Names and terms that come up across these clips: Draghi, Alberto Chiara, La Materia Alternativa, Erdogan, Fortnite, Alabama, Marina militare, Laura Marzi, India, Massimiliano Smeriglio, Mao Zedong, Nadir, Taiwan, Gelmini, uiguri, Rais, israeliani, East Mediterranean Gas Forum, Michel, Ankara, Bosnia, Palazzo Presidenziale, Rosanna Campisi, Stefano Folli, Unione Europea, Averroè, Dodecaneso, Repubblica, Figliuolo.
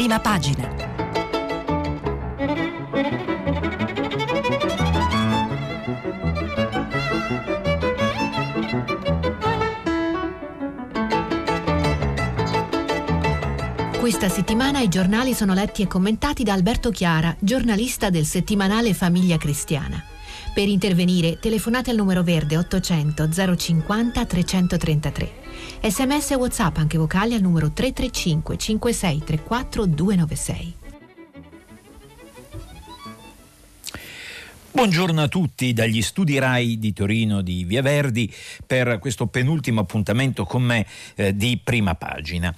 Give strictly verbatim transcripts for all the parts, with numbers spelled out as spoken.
prima pagina. Questa settimana i giornali sono letti e commentati da Alberto Chiara, giornalista del settimanale Famiglia Cristiana. Per intervenire telefonate al numero verde ottocento zero cinquanta trecentotrentatré. Sms e WhatsApp anche vocali al numero tre tre cinque cinque sei tre quattro due nove sei. Buongiorno a tutti dagli studi Rai di Torino di Via Verdi per questo penultimo appuntamento con me eh, di Prima Pagina.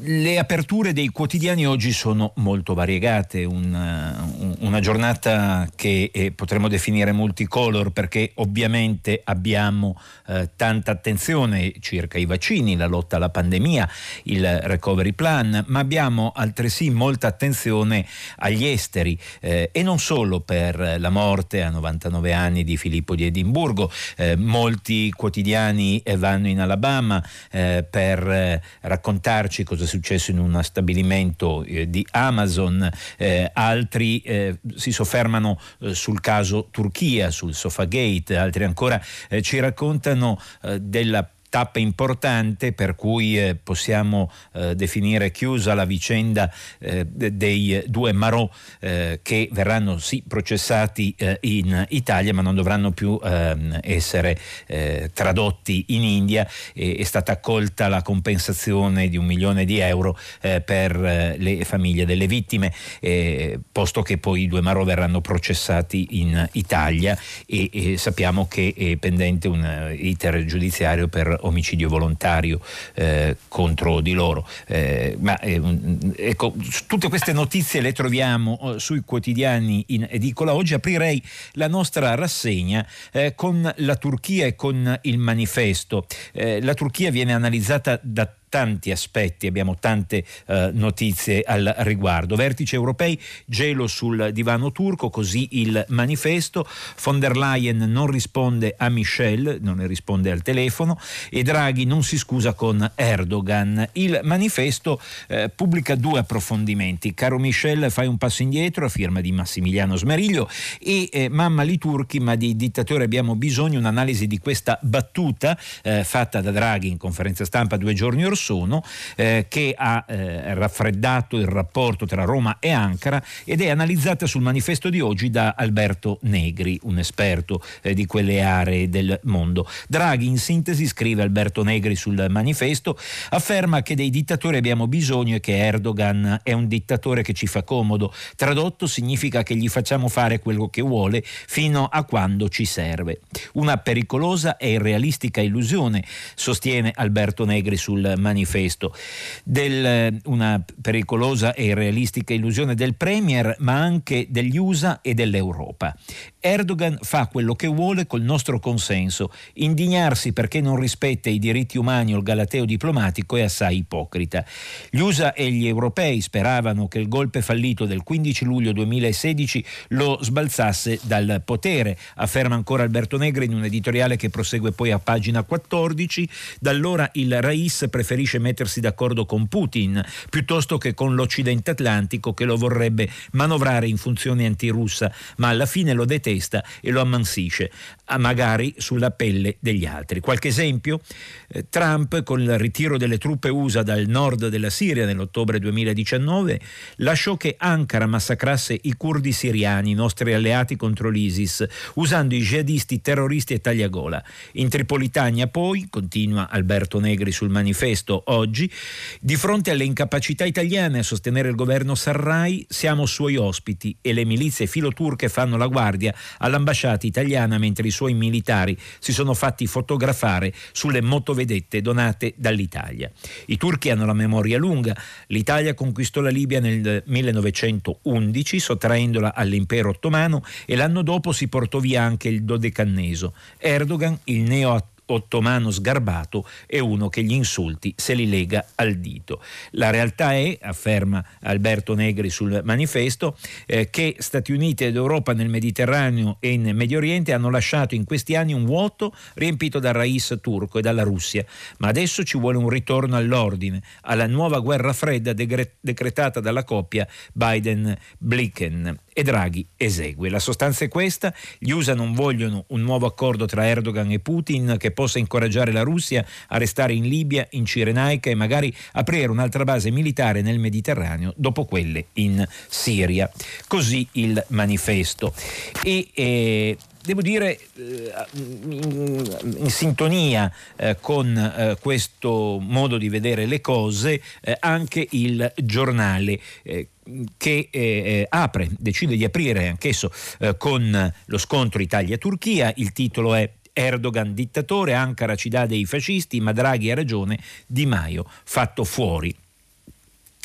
Le aperture dei quotidiani oggi sono molto variegate, una, una giornata che eh, potremmo definire multicolor, perché ovviamente abbiamo eh, tanta attenzione circa i vaccini, la lotta alla pandemia, il recovery plan, ma abbiamo altresì molta attenzione agli esteri eh, e non solo per la morte a novantanove anni di Filippo di Edimburgo. Eh, molti quotidiani eh, vanno in Alabama eh, per eh, raccontarci cosa successo in uno stabilimento eh, di Amazon, eh, altri eh, si soffermano eh, sul caso Turchia, sul Sofagate, altri ancora eh, ci raccontano eh, della tappa importante per cui eh, possiamo eh, definire chiusa la vicenda eh, dei due Marò eh, che verranno sì processati eh, in Italia, ma non dovranno più eh, essere eh, tradotti in India. E, è stata accolta la compensazione di un milione di euro eh, per eh, le famiglie delle vittime, eh, posto che poi i due Marò verranno processati in Italia e, e sappiamo che è pendente un iter giudiziario per omicidio volontario eh, contro di loro. Eh, ma eh, ecco, tutte queste notizie le troviamo eh, sui quotidiani in edicola. Oggi aprirei la nostra rassegna eh, con la Turchia e con il manifesto. Eh, la Turchia viene analizzata da tanti aspetti, abbiamo tante eh, notizie al riguardo. Vertici europei, gelo sul divano turco, così il manifesto. Von der Leyen non risponde a Michel, non ne risponde al telefono, e Draghi non si scusa con Erdogan. Il manifesto eh, pubblica due approfondimenti. Caro Michel, fai un passo indietro, a firma di Massimiliano Smeriglio, e eh, mamma li turchi, ma di dittatori abbiamo bisogno. Un'analisi di questa battuta eh, fatta da Draghi in conferenza stampa due giorni or sono, eh, che ha eh, raffreddato il rapporto tra Roma e Ankara, ed è analizzata sul manifesto di oggi da Alberto Negri, un esperto eh, di quelle aree del mondo. Draghi, in sintesi, scrive Alberto Negri sul manifesto, afferma che dei dittatori abbiamo bisogno e che Erdogan è un dittatore che ci fa comodo. Tradotto significa che gli facciamo fare quello che vuole fino a quando ci serve. Una pericolosa e irrealistica illusione, sostiene Alberto Negri sul manifesto, del, una pericolosa e irrealistica illusione del Premier, ma anche degli U S A e dell'Europa. Erdogan fa quello che vuole col nostro consenso. Indignarsi perché non rispetta i diritti umani o il galateo diplomatico è assai ipocrita. Gli U S A e gli europei speravano che il golpe fallito del quindici luglio duemilasedici lo sbalzasse dal potere, afferma ancora Alberto Negri in un editoriale che prosegue poi a pagina quattordici. Da allora il Rais preferisce mettersi d'accordo con Putin piuttosto che con l'Occidente Atlantico, che lo vorrebbe manovrare in funzione antirussa, ma alla fine lo detesta testa e lo ammansisce, magari sulla pelle degli altri. Qualche esempio? Eh, Trump, con il ritiro delle truppe U S A dal nord della Siria nell'ottobre duemiladiciannove, lasciò che Ankara massacrasse i curdi siriani, nostri alleati contro l'ISIS, usando i jihadisti terroristi e tagliagola. In Tripolitania poi, continua Alberto Negri sul manifesto oggi, di fronte alle incapacità italiane a sostenere il governo Sarraj, siamo suoi ospiti e le milizie filoturche fanno la guardia all'ambasciata italiana mentre i suoi militari si sono fatti fotografare sulle motovedette donate dall'Italia. I turchi hanno la memoria lunga. L'Italia conquistò la Libia nel millenovecentoundici sottraendola all'impero ottomano e l'anno dopo si portò via anche il Dodecaneso. Erdogan, il neo ottomano sgarbato è uno che gli insulti se li lega al dito. La realtà è, afferma Alberto Negri sul manifesto, eh, che Stati Uniti ed Europa nel Mediterraneo e in Medio Oriente hanno lasciato in questi anni un vuoto riempito dal Rais turco e dalla Russia, ma adesso ci vuole un ritorno all'ordine, alla nuova guerra fredda degre- decretata dalla coppia Biden-Blinken. E Draghi esegue. La sostanza è questa: gli U S A non vogliono un nuovo accordo tra Erdogan e Putin che possa incoraggiare la Russia a restare in Libia, in Cirenaica e magari aprire un'altra base militare nel Mediterraneo dopo quelle in Siria. Così il manifesto. E eh, devo dire in sintonia con questo modo di vedere le cose anche il Giornale, che eh, apre, decide di aprire anch'esso eh, con lo scontro Italia-Turchia. Il titolo è Erdogan dittatore, Ankara ci dà dei fascisti, ma Draghi ha ragione, Di Maio fatto fuori.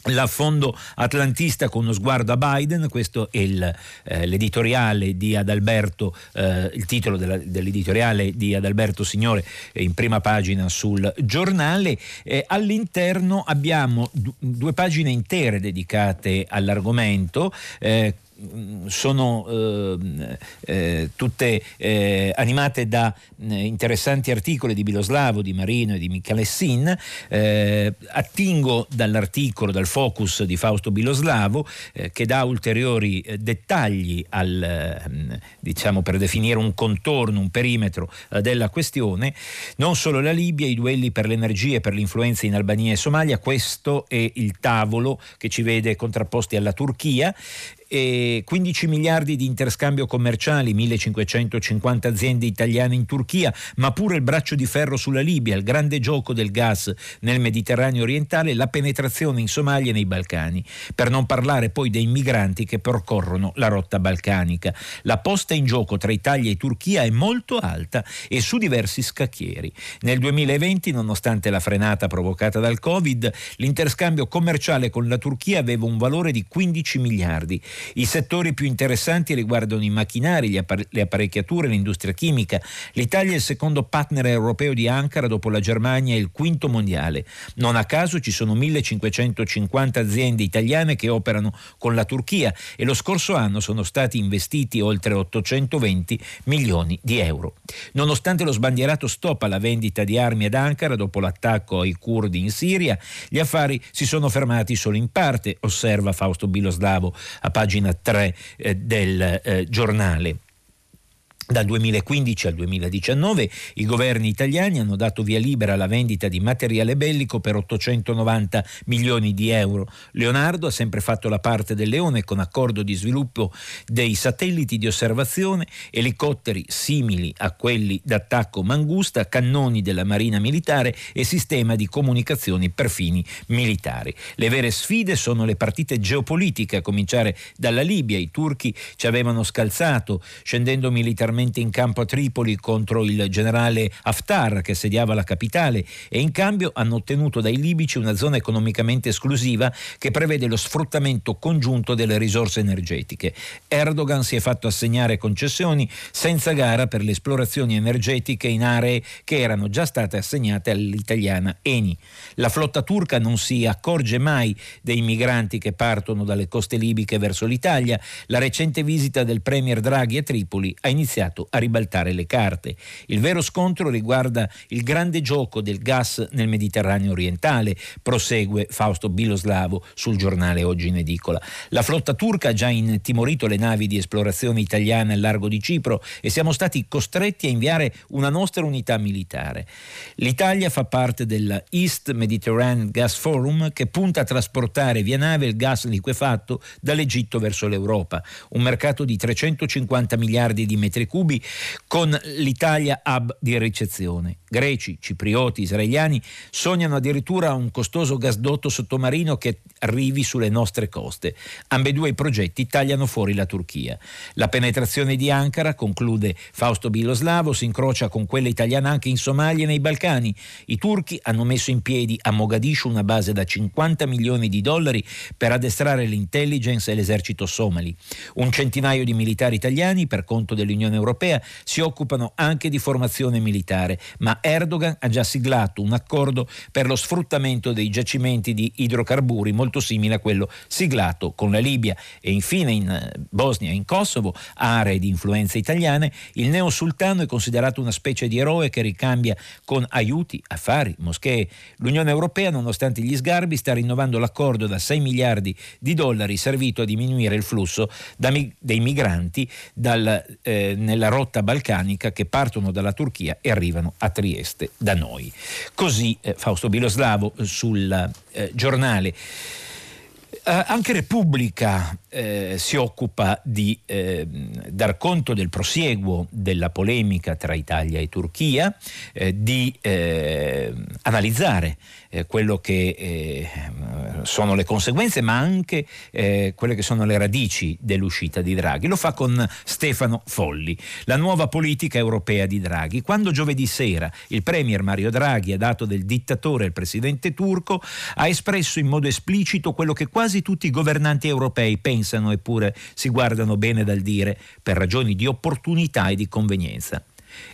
L'affondo atlantista con uno sguardo a Biden, questo è il, eh, l'editoriale di Adalberto, eh, il titolo della, dell'editoriale di Adalberto Signore eh, in prima pagina sul Giornale. Eh, all'interno abbiamo d- due pagine intere dedicate all'argomento. Eh, sono eh, eh, tutte eh, animate da eh, interessanti articoli di Biloslavo, di Marino e di Michalessin. Eh, attingo dall'articolo, dal focus di Fausto Biloslavo eh, che dà ulteriori eh, dettagli al, eh, diciamo per definire un contorno, un perimetro eh, della questione. Non solo la Libia, i duelli per l'energia e per l'influenza in Albania e Somalia, questo è il tavolo che ci vede contrapposti alla Turchia. E quindici miliardi di interscambio commerciali, millecinquecentocinquanta aziende italiane in Turchia, ma pure il braccio di ferro sulla Libia, il grande gioco del gas nel Mediterraneo orientale, la penetrazione in Somalia e nei Balcani, per non parlare poi dei migranti che percorrono la rotta balcanica. La posta in gioco tra Italia e Turchia è molto alta e su diversi scacchieri. Nel duemilaventi, nonostante la frenata provocata dal Covid, l'interscambio commerciale con la Turchia aveva un valore di quindici miliardi. I settori più interessanti riguardano i macchinari, le apparecchiature, l'industria chimica. L'Italia è il secondo partner europeo di Ankara dopo la Germania e il quinto mondiale. Non a caso ci sono millecinquecentocinquanta aziende italiane che operano con la Turchia e lo scorso anno sono stati investiti oltre ottocentoventi milioni di euro. Nonostante lo sbandierato stop alla vendita di armi ad Ankara dopo l'attacco ai curdi in Siria, gli affari si sono fermati solo in parte, osserva Fausto Biloslavo a pagina tre eh, del eh, Giornale. Dal duemilaquindici al duemiladiciannove i governi italiani hanno dato via libera alla vendita di materiale bellico per ottocentonovanta milioni di euro. Leonardo ha sempre fatto la parte del leone con accordo di sviluppo dei satelliti di osservazione, elicotteri simili a quelli d'attacco Mangusta, cannoni della Marina Militare e sistema di comunicazioni per fini militari. Le vere sfide sono le partite geopolitiche, a cominciare dalla Libia. I turchi ci avevano scalzato scendendo militarmente in campo a Tripoli contro il generale Haftar che assediava la capitale, e in cambio hanno ottenuto dai libici una zona economicamente esclusiva che prevede lo sfruttamento congiunto delle risorse energetiche. Erdogan si è fatto assegnare concessioni senza gara per le esplorazioni energetiche in aree che erano già state assegnate all'italiana Eni. La flotta turca non si accorge mai dei migranti che partono dalle coste libiche verso l'Italia. La recente visita del premier Draghi a Tripoli ha iniziato a ribaltare le carte. Il vero scontro riguarda il grande gioco del gas nel Mediterraneo orientale, prosegue Fausto Biloslavo sul Giornale oggi in edicola. La flotta turca ha già intimorito le navi di esplorazione italiane al largo di Cipro e siamo stati costretti a inviare una nostra unità militare. L'Italia fa parte della East Mediterranean Gas Forum che punta a trasportare via nave il gas liquefatto dall'Egitto verso l'Europa, un mercato di trecentocinquanta miliardi di metri cubi con l'Italia hub di ricezione. Greci, ciprioti, israeliani sognano addirittura un costoso gasdotto sottomarino che arrivi sulle nostre coste. Ambedue i progetti tagliano fuori la Turchia. La penetrazione di Ankara, conclude Fausto Biloslavo, si incrocia con quella italiana anche in Somalia e nei Balcani. I turchi hanno messo in piedi a Mogadiscio una base da cinquanta milioni di dollari per addestrare l'intelligence e l'esercito somali. Un centinaio di militari italiani, per conto dell'Unione Europea, si occupano anche di formazione militare, ma Erdogan ha già siglato un accordo per lo sfruttamento dei giacimenti di idrocarburi molto simile a quello siglato con la Libia. E infine in Bosnia e in Kosovo, aree di influenza italiane, il neosultano è considerato una specie di eroe che ricambia con aiuti, affari, moschee. L'Unione Europea, nonostante gli sgarbi, sta rinnovando l'accordo da sei miliardi di dollari servito a diminuire il flusso da mig- dei migranti dal, eh, nella rotta balcanica, che partono dalla Turchia e arrivano a Trieste da noi. Così eh, Fausto Biloslavo sul eh, giornale. Eh, anche Repubblica eh, si occupa di eh, dar conto del prosieguo della polemica tra Italia e Turchia, eh, di eh, analizzare eh, quello che eh, sono le conseguenze, ma anche eh, quelle che sono le radici dell'uscita di Draghi. Lo fa con Stefano Folli, la nuova politica europea di Draghi. Quando giovedì sera il premier Mario Draghi ha dato del dittatore al presidente turco, ha espresso in modo esplicito quello che quasi tutti i governanti europei pensano, eppure si guardano bene dal dire per ragioni di opportunità e di convenienza.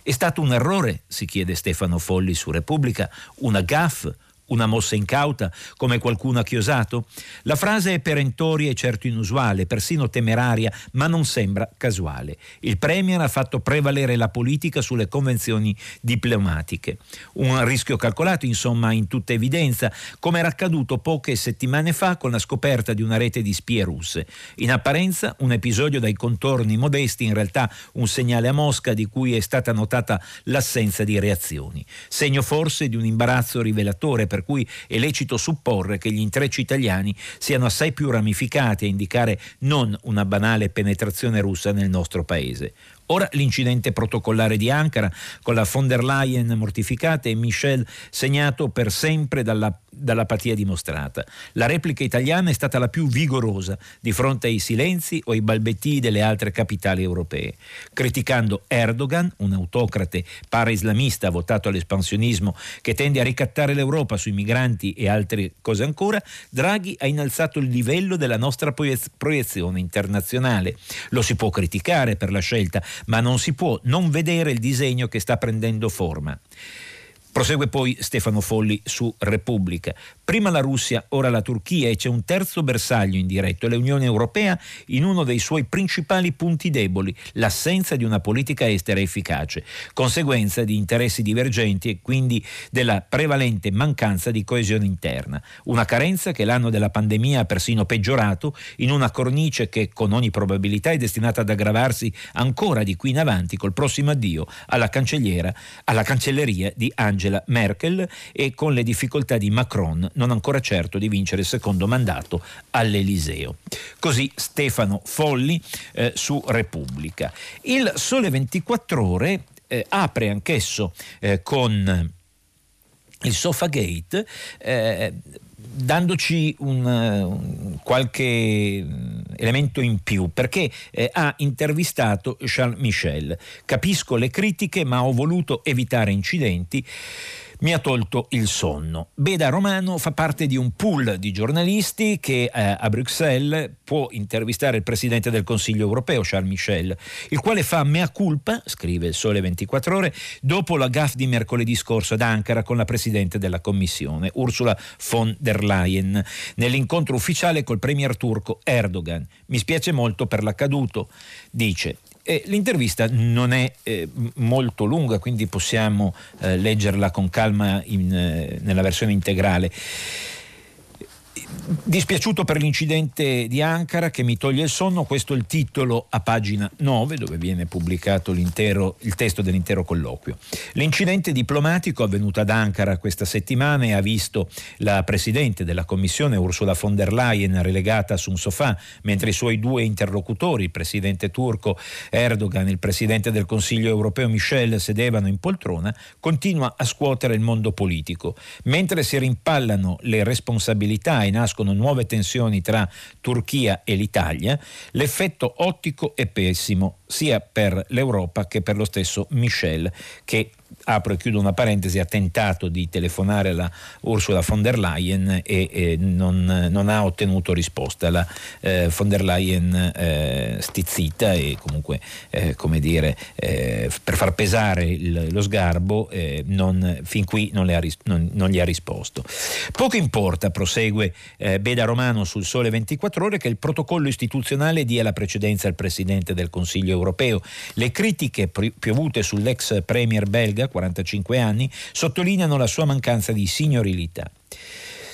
È stato un errore, si chiede Stefano Folli su Repubblica, una gaffe, una mossa incauta, come qualcuno ha chiosato? La frase è perentoria e certo inusuale, persino temeraria, ma non sembra casuale. Il premier ha fatto prevalere la politica sulle convenzioni diplomatiche. Un rischio calcolato, insomma, in tutta evidenza, come era accaduto poche settimane fa con la scoperta di una rete di spie russe. In apparenza un episodio dai contorni modesti, in realtà un segnale a Mosca di cui è stata notata l'assenza di reazioni. Segno forse di un imbarazzo rivelatore, per Per cui è lecito supporre che gli intrecci italiani siano assai più ramificati a indicare non una banale penetrazione russa nel nostro paese. Ora l'incidente protocollare di Ankara, con la von der Leyen mortificata e Michel segnato per sempre dalla, dall'apatia dimostrata. La replica italiana è stata la più vigorosa di fronte ai silenzi o ai balbettii delle altre capitali europee. Criticando Erdogan, un autocrate para-islamista votato all'espansionismo che tende a ricattare l'Europa sui migranti e altre cose ancora, Draghi ha innalzato il livello della nostra proiezione internazionale. Lo si può criticare per la scelta, ma non si può non vedere il disegno che sta prendendo forma. Prosegue poi Stefano Folli su Repubblica. Prima la Russia, ora la Turchia, e c'è un terzo bersaglio indiretto, l'Unione Europea in uno dei suoi principali punti deboli, l'assenza di una politica estera efficace, conseguenza di interessi divergenti e quindi della prevalente mancanza di coesione interna. Una carenza che l'anno della pandemia ha persino peggiorato, in una cornice che con ogni probabilità è destinata ad aggravarsi ancora di qui in avanti col prossimo addio alla cancelliera, alla cancelleria di Angela Merkel e con le difficoltà di Macron, non ancora certo di vincere il secondo mandato all'Eliseo. Così Stefano Folli eh, su Repubblica. Il Sole ventiquattro Ore eh, apre anch'esso eh, con il Sofagate, eh, dandoci un, un qualche elemento in più, perché eh, ha intervistato Charles Michel. Capisco le critiche, ma ho voluto evitare incidenti. Mi ha tolto il sonno. Beda Romano fa parte di un pool di giornalisti che eh, a Bruxelles può intervistare il Presidente del Consiglio europeo, Charles Michel, il quale fa mea culpa, scrive il Sole ventiquattro Ore, dopo la gaffe di mercoledì scorso ad Ankara con la Presidente della Commissione, Ursula von der Leyen, nell'incontro ufficiale col premier turco Erdogan. Mi spiace molto per l'accaduto, dice. E l'intervista non è eh, molto lunga, quindi possiamo eh, leggerla con calma in, eh, nella versione integrale. Dispiaciuto per l'incidente di Ankara che mi toglie il sonno, questo è il titolo a pagina nove, dove viene pubblicato l'intero, il testo dell'intero colloquio. L'incidente diplomatico avvenuto ad Ankara questa settimana e ha visto la Presidente della Commissione Ursula von der Leyen relegata su un sofà, mentre i suoi due interlocutori, il Presidente turco Erdogan e il Presidente del Consiglio europeo Michel, sedevano in poltrona, continua a scuotere il mondo politico. Mentre si rimpallano le responsabilità e nascono nuove tensioni tra Turchia e l'Italia, l'effetto ottico è pessimo sia per l'Europa che per lo stesso Michel, che apro e chiudo una parentesi, ha tentato di telefonare alla Ursula von der Leyen e, e non, non ha ottenuto risposta. La eh, von der Leyen eh, stizzita e comunque eh, come dire eh, per far pesare il, lo sgarbo eh, non, fin qui non, le ha, non, non gli ha risposto. Poco importa, prosegue eh, Beda Romano sul Sole ventiquattro Ore, che il protocollo istituzionale dia la precedenza al Presidente del Consiglio europeo. Le critiche pri- piovute sull'ex premier belga, quarantacinque anni, sottolineano la sua mancanza di signorilità.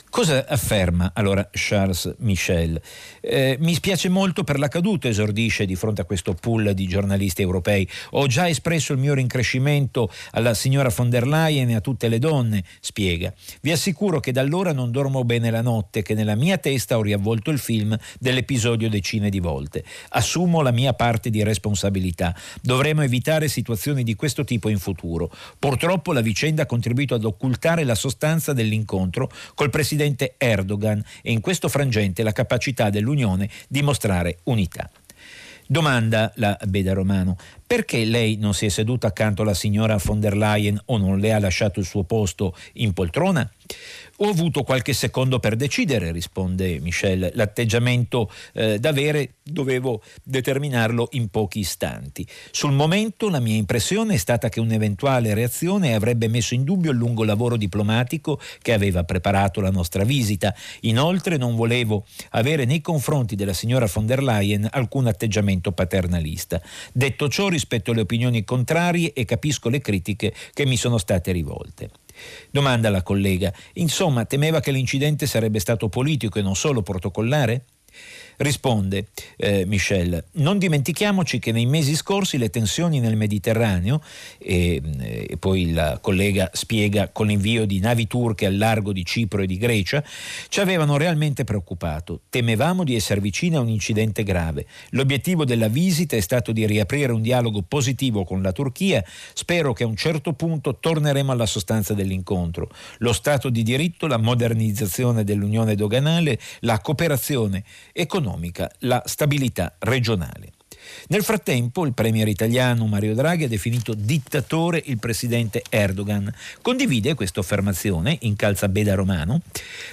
Cosa afferma allora Charles Michel? Eh, mi spiace molto per la caduta, esordisce di fronte a questo pool di giornalisti europei. Ho già espresso il mio rincrescimento alla signora von der Leyen e a tutte le donne, spiega. Vi assicuro che da allora non dormo bene la notte, che nella mia testa ho riavvolto il film dell'episodio decine di volte. Assumo la mia parte di responsabilità. Dovremo evitare situazioni di questo tipo in futuro. Purtroppo la vicenda ha contribuito ad occultare la sostanza dell'incontro col presidente Erdogan e in questo frangente la capacità dell'Unione di mostrare unità. Domanda la Beda Romano: perché lei non si è seduta accanto alla signora von der Leyen o non le ha lasciato il suo posto in poltrona? Ho avuto qualche secondo per decidere, risponde Michel. L'atteggiamento eh, da avere dovevo determinarlo in pochi istanti. Sul momento la mia impressione è stata che un'eventuale reazione avrebbe messo in dubbio il lungo lavoro diplomatico che aveva preparato la nostra visita. Inoltre non volevo avere nei confronti della signora von der Leyen alcun atteggiamento paternalista. Detto ciò, rispetto alle opinioni contrarie e capisco le critiche che mi sono state rivolte. Domanda la collega: insomma, temeva che l'incidente sarebbe stato politico e non solo protocollare? Risponde eh, Michel: non dimentichiamoci che nei mesi scorsi le tensioni nel Mediterraneo, e, e poi la collega spiega, con l'invio di navi turche al largo di Cipro e di Grecia, ci avevano realmente preoccupato. Temevamo di essere vicini a un incidente grave. L'obiettivo della visita è stato di riaprire un dialogo positivo con la Turchia. Spero che a un certo punto torneremo alla sostanza dell'incontro: lo Stato di diritto, la modernizzazione dell'Unione doganale, la cooperazione economica, la stabilità regionale. Nel frattempo il premier italiano Mario Draghi ha definito dittatore il presidente Erdogan. Condivide questa affermazione, incalza Beda Romano.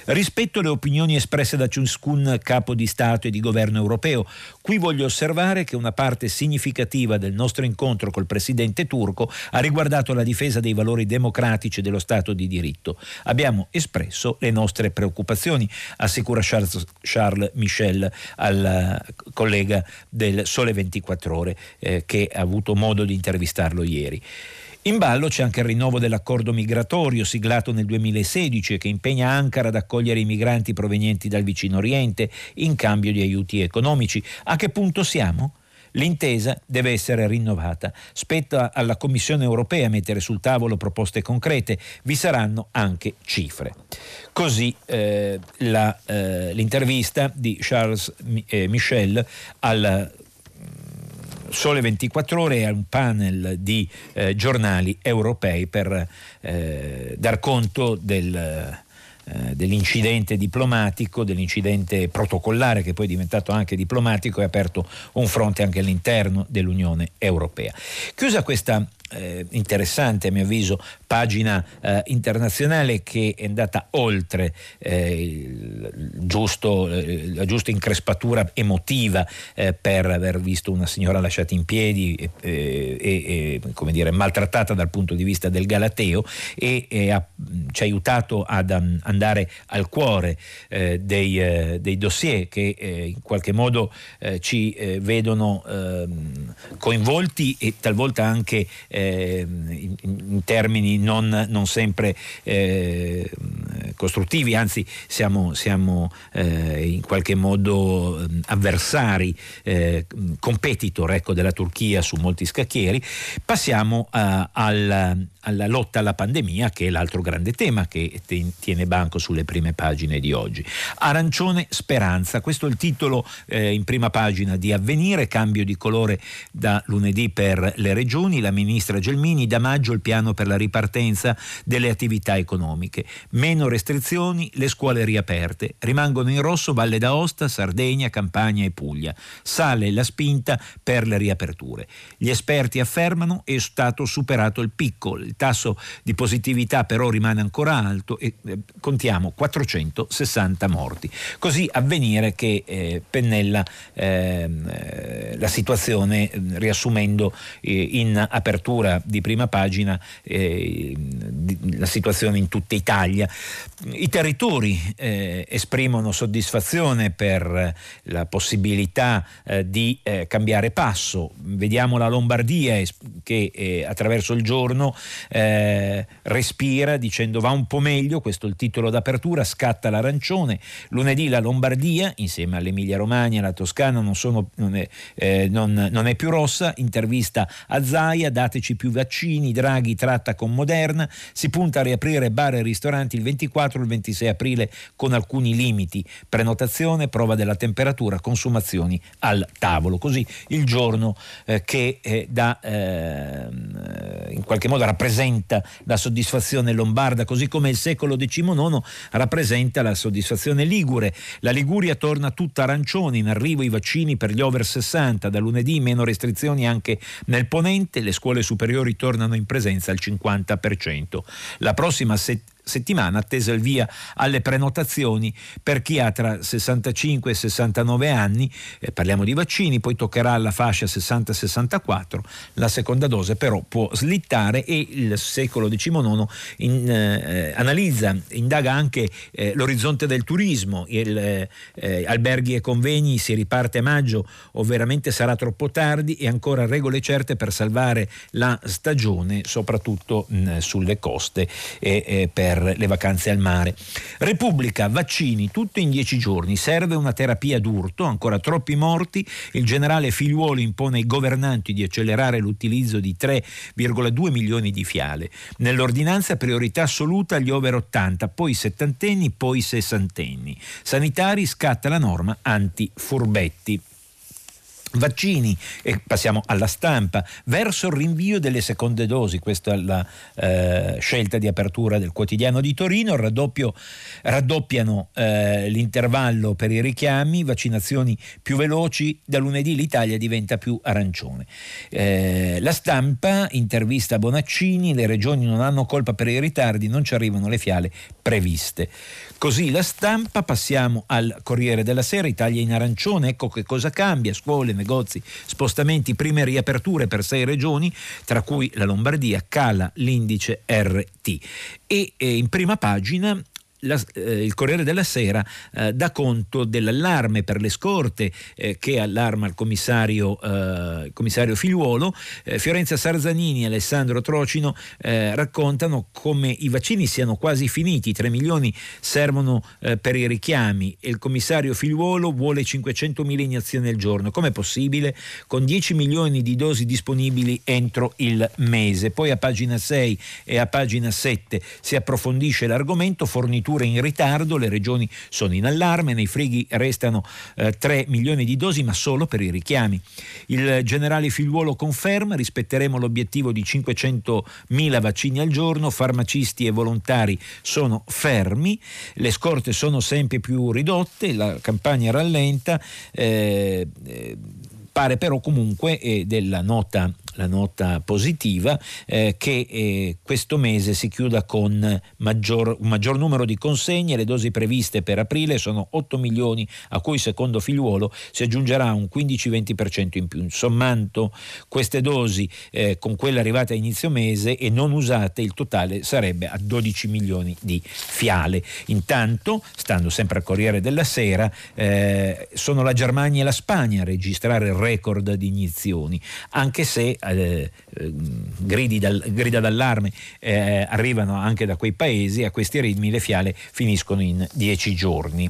Rispetto alle opinioni espresse da ciascun capo di Stato e di governo europeo, qui voglio osservare che una parte significativa del nostro incontro col presidente turco ha riguardato la difesa dei valori democratici e dello Stato di diritto. Abbiamo espresso le nostre preoccupazioni, assicura Charles, Charles Michel al collega del Sole ventiquattro Ore eh, che ha avuto modo di intervistarlo ieri. In ballo c'è anche il rinnovo dell'accordo migratorio siglato nel duemilasedici e che impegna Ankara ad accogliere i migranti provenienti dal vicino Oriente in cambio di aiuti economici. A che punto siamo? L'intesa deve essere rinnovata. Spetta alla Commissione europea mettere sul tavolo proposte concrete. Vi saranno anche cifre. Così eh, la, eh, l'intervista di Charles eh, Michel al Sole ventiquattro Ore è un panel di eh, giornali europei per eh, dar conto del, eh, dell'incidente diplomatico, dell'incidente protocollare che poi è diventato anche diplomatico e ha aperto un fronte anche all'interno dell'Unione Europea. Chiusa questa Eh, interessante a mio avviso pagina eh, internazionale che è andata oltre eh, il giusto, eh, la giusta increspatura emotiva eh, per aver visto una signora lasciata in piedi e eh, eh, eh, come dire maltrattata dal punto di vista del Galateo e eh, ha, ci ha aiutato ad an, andare al cuore eh, dei, eh, dei dossier che eh, in qualche modo eh, ci eh, vedono eh, coinvolti e talvolta anche eh, In, in termini non, non sempre eh, costruttivi, anzi siamo, siamo eh, in qualche modo avversari, eh, competitor ecco, della Turchia su molti scacchieri. Passiamo eh, alla, alla lotta alla pandemia, che è l'altro grande tema che tiene banco sulle prime pagine di oggi. Arancione speranza, questo è il titolo eh, in prima pagina di Avvenire. Cambio di colore da lunedì per le regioni, la ministra Gelmini: da maggio il piano per la ripartenza delle attività economiche, meno restrizioni restrizioni, le scuole riaperte. Rimangono in rosso Valle d'Aosta, Sardegna, Campania e Puglia. Sale la spinta per le riaperture. Gli esperti affermano è stato superato il picco. Il tasso di positività però rimane ancora alto e eh, contiamo quattrocentosessanta morti. Così Avvenire che eh, pennella eh, la situazione eh, riassumendo eh, in apertura di prima pagina eh, di, la situazione in tutta Italia. I territori eh, esprimono soddisfazione per la possibilità eh, di eh, cambiare passo. Vediamo la Lombardia che eh, attraverso il giorno eh, respira dicendo va un po' meglio, questo è il titolo d'apertura, scatta l'arancione. Lunedì la Lombardia insieme all'Emilia Romagna e alla Toscana non, sono, non, è, eh, non, non è più rossa. Intervista a Zaia, dateci più vaccini, Draghi tratta con Moderna, si punta a riaprire bar e ristoranti il ventiquattro e il ventisei aprile con alcuni limiti, prenotazione, prova della temperatura, consumazioni al tavolo. Così il giorno eh, che eh, da, eh, in qualche modo rappresenta la soddisfazione lombarda, così come il secolo diciannove rappresenta la soddisfazione ligure. La Liguria torna tutta arancione, in arrivo i vaccini per gli over sessanta, da lunedì meno restrizioni anche nel ponente, le scuole superiori tornano in presenza al cinquanta per cento. La prossima settimana settimana attesa il via alle prenotazioni per chi ha tra sessantacinque e sessantanove anni, eh, parliamo di vaccini, poi toccherà alla fascia sessanta sessantaquattro, la seconda dose però può slittare. E il secolo diciannove in, eh, analizza, indaga anche eh, l'orizzonte del turismo, il, eh, alberghi e convegni, si riparte a maggio o veramente sarà troppo tardi, e ancora regole certe per salvare la stagione soprattutto mh, sulle coste e eh, per le vacanze al mare. Repubblica, vaccini, tutto in dieci giorni, serve una terapia d'urto, ancora troppi morti, il generale Figliuolo impone ai governanti di accelerare l'utilizzo di tre virgola due milioni di fiale. Nell'ordinanza priorità assoluta agli over ottanta, poi settantenni, poi sessantenni. Sanitari, scatta la norma anti-furbetti. Vaccini, e passiamo alla stampa, verso il rinvio delle seconde dosi, questa è la eh, scelta di apertura del quotidiano di Torino. Raddoppio, raddoppiano eh, l'intervallo per i richiami, vaccinazioni più veloci, da lunedì l'Italia diventa più arancione. Eh, la stampa intervista Bonaccini, le regioni non hanno colpa per i ritardi, non ci arrivano le fiale previste. Così la stampa. Passiamo al Corriere della Sera, Italia in arancione, ecco che cosa cambia, scuole, negozi, spostamenti, prime riaperture per sei regioni, tra cui la Lombardia, cala l'indice erre ti. E eh, in prima pagina La, eh, il Corriere della Sera eh, dà conto dell'allarme per le scorte eh, che allarma il commissario, eh, il commissario Figliuolo. eh, Fiorenza Sarzanini e Alessandro Trocino eh, raccontano come i vaccini siano quasi finiti, tre milioni servono eh, per i richiami e il commissario Figliuolo vuole cinquecentomila iniezioni al giorno. Com'è possibile? Con dieci milioni di dosi disponibili entro il mese. Poi a pagina sei e a pagina sette si approfondisce l'argomento, fornitura in ritardo, le regioni sono in allarme, nei frighi restano eh, tre milioni di dosi ma solo per i richiami. Il generale Figliuolo conferma, rispetteremo l'obiettivo di cinquecentomila vaccini al giorno, farmacisti e volontari sono fermi, le scorte sono sempre più ridotte, la campagna rallenta. eh, eh, Pare però comunque eh, della nota, la nota positiva eh, che eh, questo mese si chiuda con maggior, un maggior numero di consegne. Le dosi previste per aprile sono otto milioni, a cui secondo Figliuolo si aggiungerà un quindici venti per cento in più. Sommando queste dosi eh, con quelle arrivate a inizio mese e non usate, il totale sarebbe a dodici milioni di fiale. Intanto, stando sempre al Corriere della Sera, eh, sono la Germania e la Spagna a registrare il record di iniezioni, anche se eh, gridi dal, grida d'allarme eh, arrivano anche da quei paesi. A questi ritmi le fiale finiscono in dieci giorni.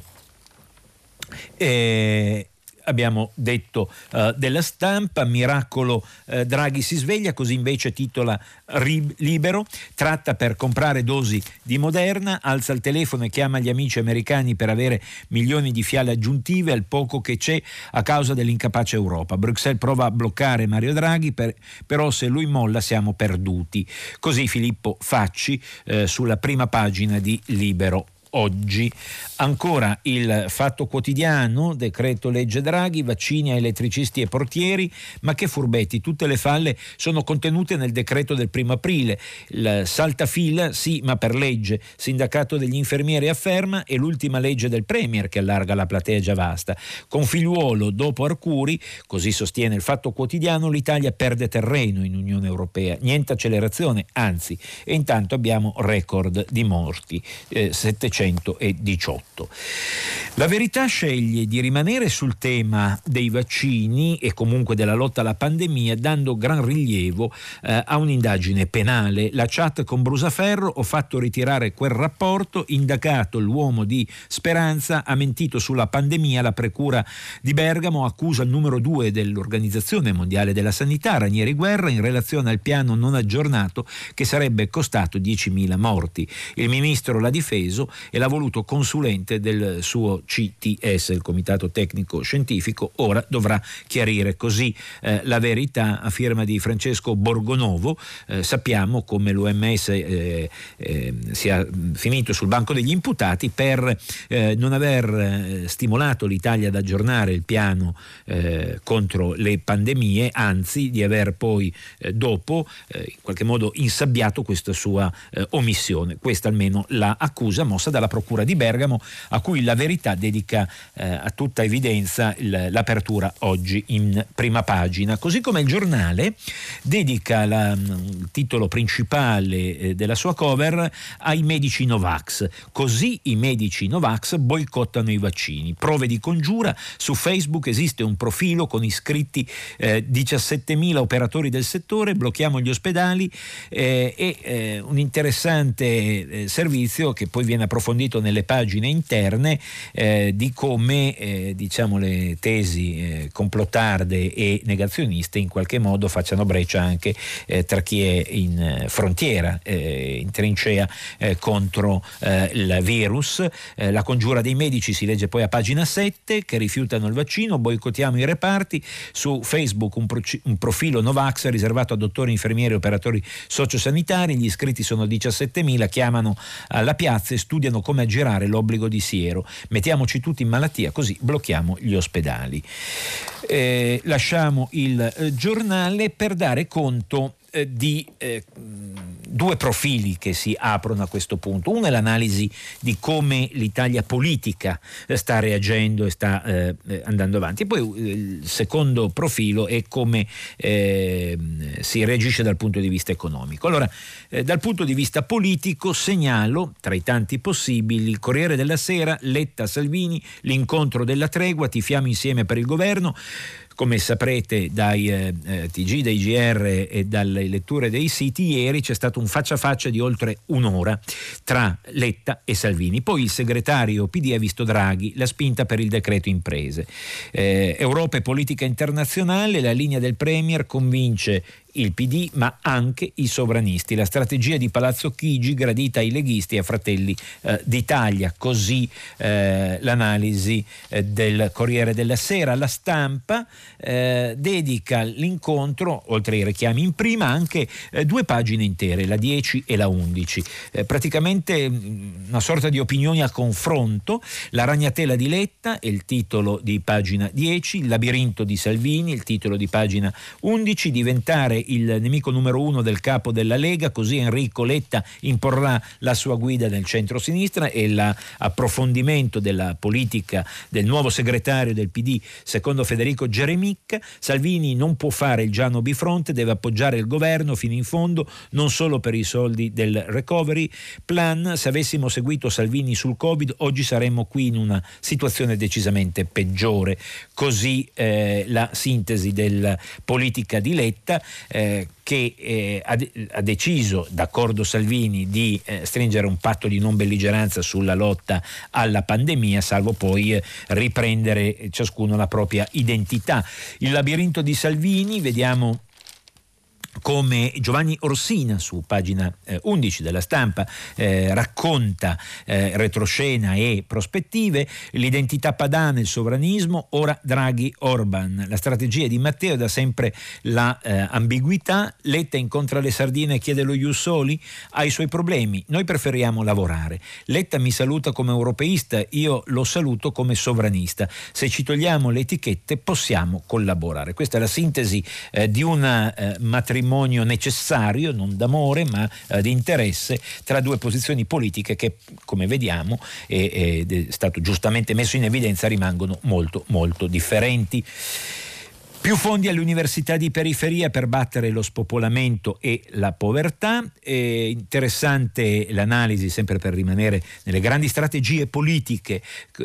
E abbiamo detto eh, della stampa. Miracolo, eh, Draghi si sveglia, così invece titola Rib- Libero, tratta per comprare dosi di Moderna, alza il telefono e chiama gli amici americani per avere milioni di fiale aggiuntive al poco che c'è a causa dell'incapace Europa. Bruxelles prova a bloccare Mario Draghi, per, però se lui molla siamo perduti. Così Filippo Facci eh, sulla prima pagina di Libero oggi. Ancora il Fatto Quotidiano, decreto legge Draghi, vaccini a elettricisti e portieri, ma che furbetti, tutte le falle sono contenute nel decreto del primo aprile. Il saltafila sì, ma per legge, sindacato degli infermieri afferma, è l'ultima legge del Premier che allarga la platea già vasta. Configliuolo dopo Arcuri, così sostiene il Fatto Quotidiano, l'Italia perde terreno in Unione Europea, niente accelerazione, anzi, e intanto abbiamo record di morti, eh, settecentodiciotto. La Verità sceglie di rimanere sul tema dei vaccini e comunque della lotta alla pandemia, dando gran rilievo eh, a un'indagine penale. La chat con Brusaferro, ho fatto ritirare quel rapporto, indagato l'uomo di Speranza, ha mentito sulla pandemia, la Procura di Bergamo accusa il numero due dell'Organizzazione Mondiale della Sanità, Ranieri Guerra, in relazione al piano non aggiornato che sarebbe costato diecimila morti. Il ministro l'ha difeso e l'ha voluto consulente del suo C T S, il Comitato Tecnico Scientifico, ora dovrà chiarire. Così eh, la Verità, a firma di Francesco Borgonovo. Eh, sappiamo come l'O M S eh, eh, sia finito sul banco degli imputati per eh, non aver eh, stimolato l'Italia ad aggiornare il piano eh, contro le pandemie, anzi di aver poi eh, dopo eh, in qualche modo insabbiato questa sua eh, omissione. Questa almeno la accusa mossa dalla Procura di Bergamo, a cui la Verità dedica eh, a tutta evidenza il, l'apertura oggi in prima pagina. Così come il Giornale dedica la, il titolo principale eh, della sua cover ai medici Novax. Così i medici Novax boicottano i vaccini. Prove di congiura, su Facebook esiste un profilo con iscritti eh, diciassettemila operatori del settore, blocchiamo gli ospedali eh, e eh, un interessante eh, servizio che poi viene approfondito nelle pagine interne eh, di come eh, diciamo le tesi eh, complotarde e negazioniste in qualche modo facciano breccia anche eh, tra chi è in eh, frontiera, eh, in trincea eh, contro eh, il virus. Eh, la congiura dei medici si legge poi a pagina sette, che rifiutano il vaccino, boicottiamo i reparti. Su Facebook un, pro- un profilo Novax riservato a dottori, infermieri e operatori sociosanitari, gli iscritti sono diciassettemila, chiamano alla piazza e studiano come aggirare l'obbligo di siero. Mettiamoci tutti in malattia, così blocchiamo gli ospedali. Eh, lasciamo il Giornale per dare conto di eh, due profili che si aprono a questo punto. Uno è l'analisi di come l'Italia politica sta reagendo e sta eh, andando avanti, e poi il secondo profilo è come eh, si reagisce dal punto di vista economico. Allora, eh, dal punto di vista politico segnalo, tra i tanti possibili, il Corriere della Sera, Letta Salvini, l'incontro della tregua, tifiamo insieme per il governo. Come saprete dai eh, T G, dai G R e dalle letture dei siti, ieri c'è stato un faccia a faccia di oltre un'ora tra Letta e Salvini. Poi il segretario P D ha visto Draghi, la spinta per il decreto imprese. Eh, Europa e politica internazionale, la linea del Premier convince il P D ma anche i sovranisti, la strategia di Palazzo Chigi gradita ai leghisti e a Fratelli eh, d'Italia. Così eh, l'analisi eh, del Corriere della Sera. La Stampa eh, dedica l'incontro, oltre ai richiami in prima, anche eh, due pagine intere, la dieci e la undici, eh, praticamente mh, una sorta di opinioni a confronto. La ragnatela di Letta è il titolo di pagina dieci, il labirinto di Salvini il titolo di pagina undici, diventare il nemico numero uno del capo della Lega, così Enrico Letta imporrà la sua guida nel centro-sinistra, e l'approfondimento della politica del nuovo segretario del P D secondo Federico Geremicca. Salvini non può fare il Giano Bifronte, deve appoggiare il governo fino in fondo, non solo per i soldi del recovery plan. Se avessimo seguito Salvini sul Covid oggi saremmo qui in una situazione decisamente peggiore. Così eh, la sintesi della politica di Letta, Eh, che eh, ha, de- ha deciso, d'accordo Salvini, di eh, stringere un patto di non belligeranza sulla lotta alla pandemia, salvo poi eh, riprendere ciascuno la propria identità. Il labirinto di Salvini, vediamo come Giovanni Orsina su pagina eh, undici della Stampa eh, racconta eh, retroscena e prospettive, l'identità padana, il sovranismo, ora Draghi Orban, la strategia di Matteo da sempre la eh, ambiguità, Letta incontra le sardine e chiede lo ius soli, ha i suoi problemi, noi preferiamo lavorare, Letta mi saluta come europeista, io lo saluto come sovranista, se ci togliamo le etichette possiamo collaborare. Questa è la sintesi eh, di un eh, matrimonio necessario, non d'amore ma eh, di interesse, tra due posizioni politiche che, come vediamo è, è stato giustamente messo in evidenza, rimangono molto molto differenti. Più fondi alle università di periferia per battere lo spopolamento e la povertà. È interessante l'analisi, sempre per rimanere nelle grandi strategie politiche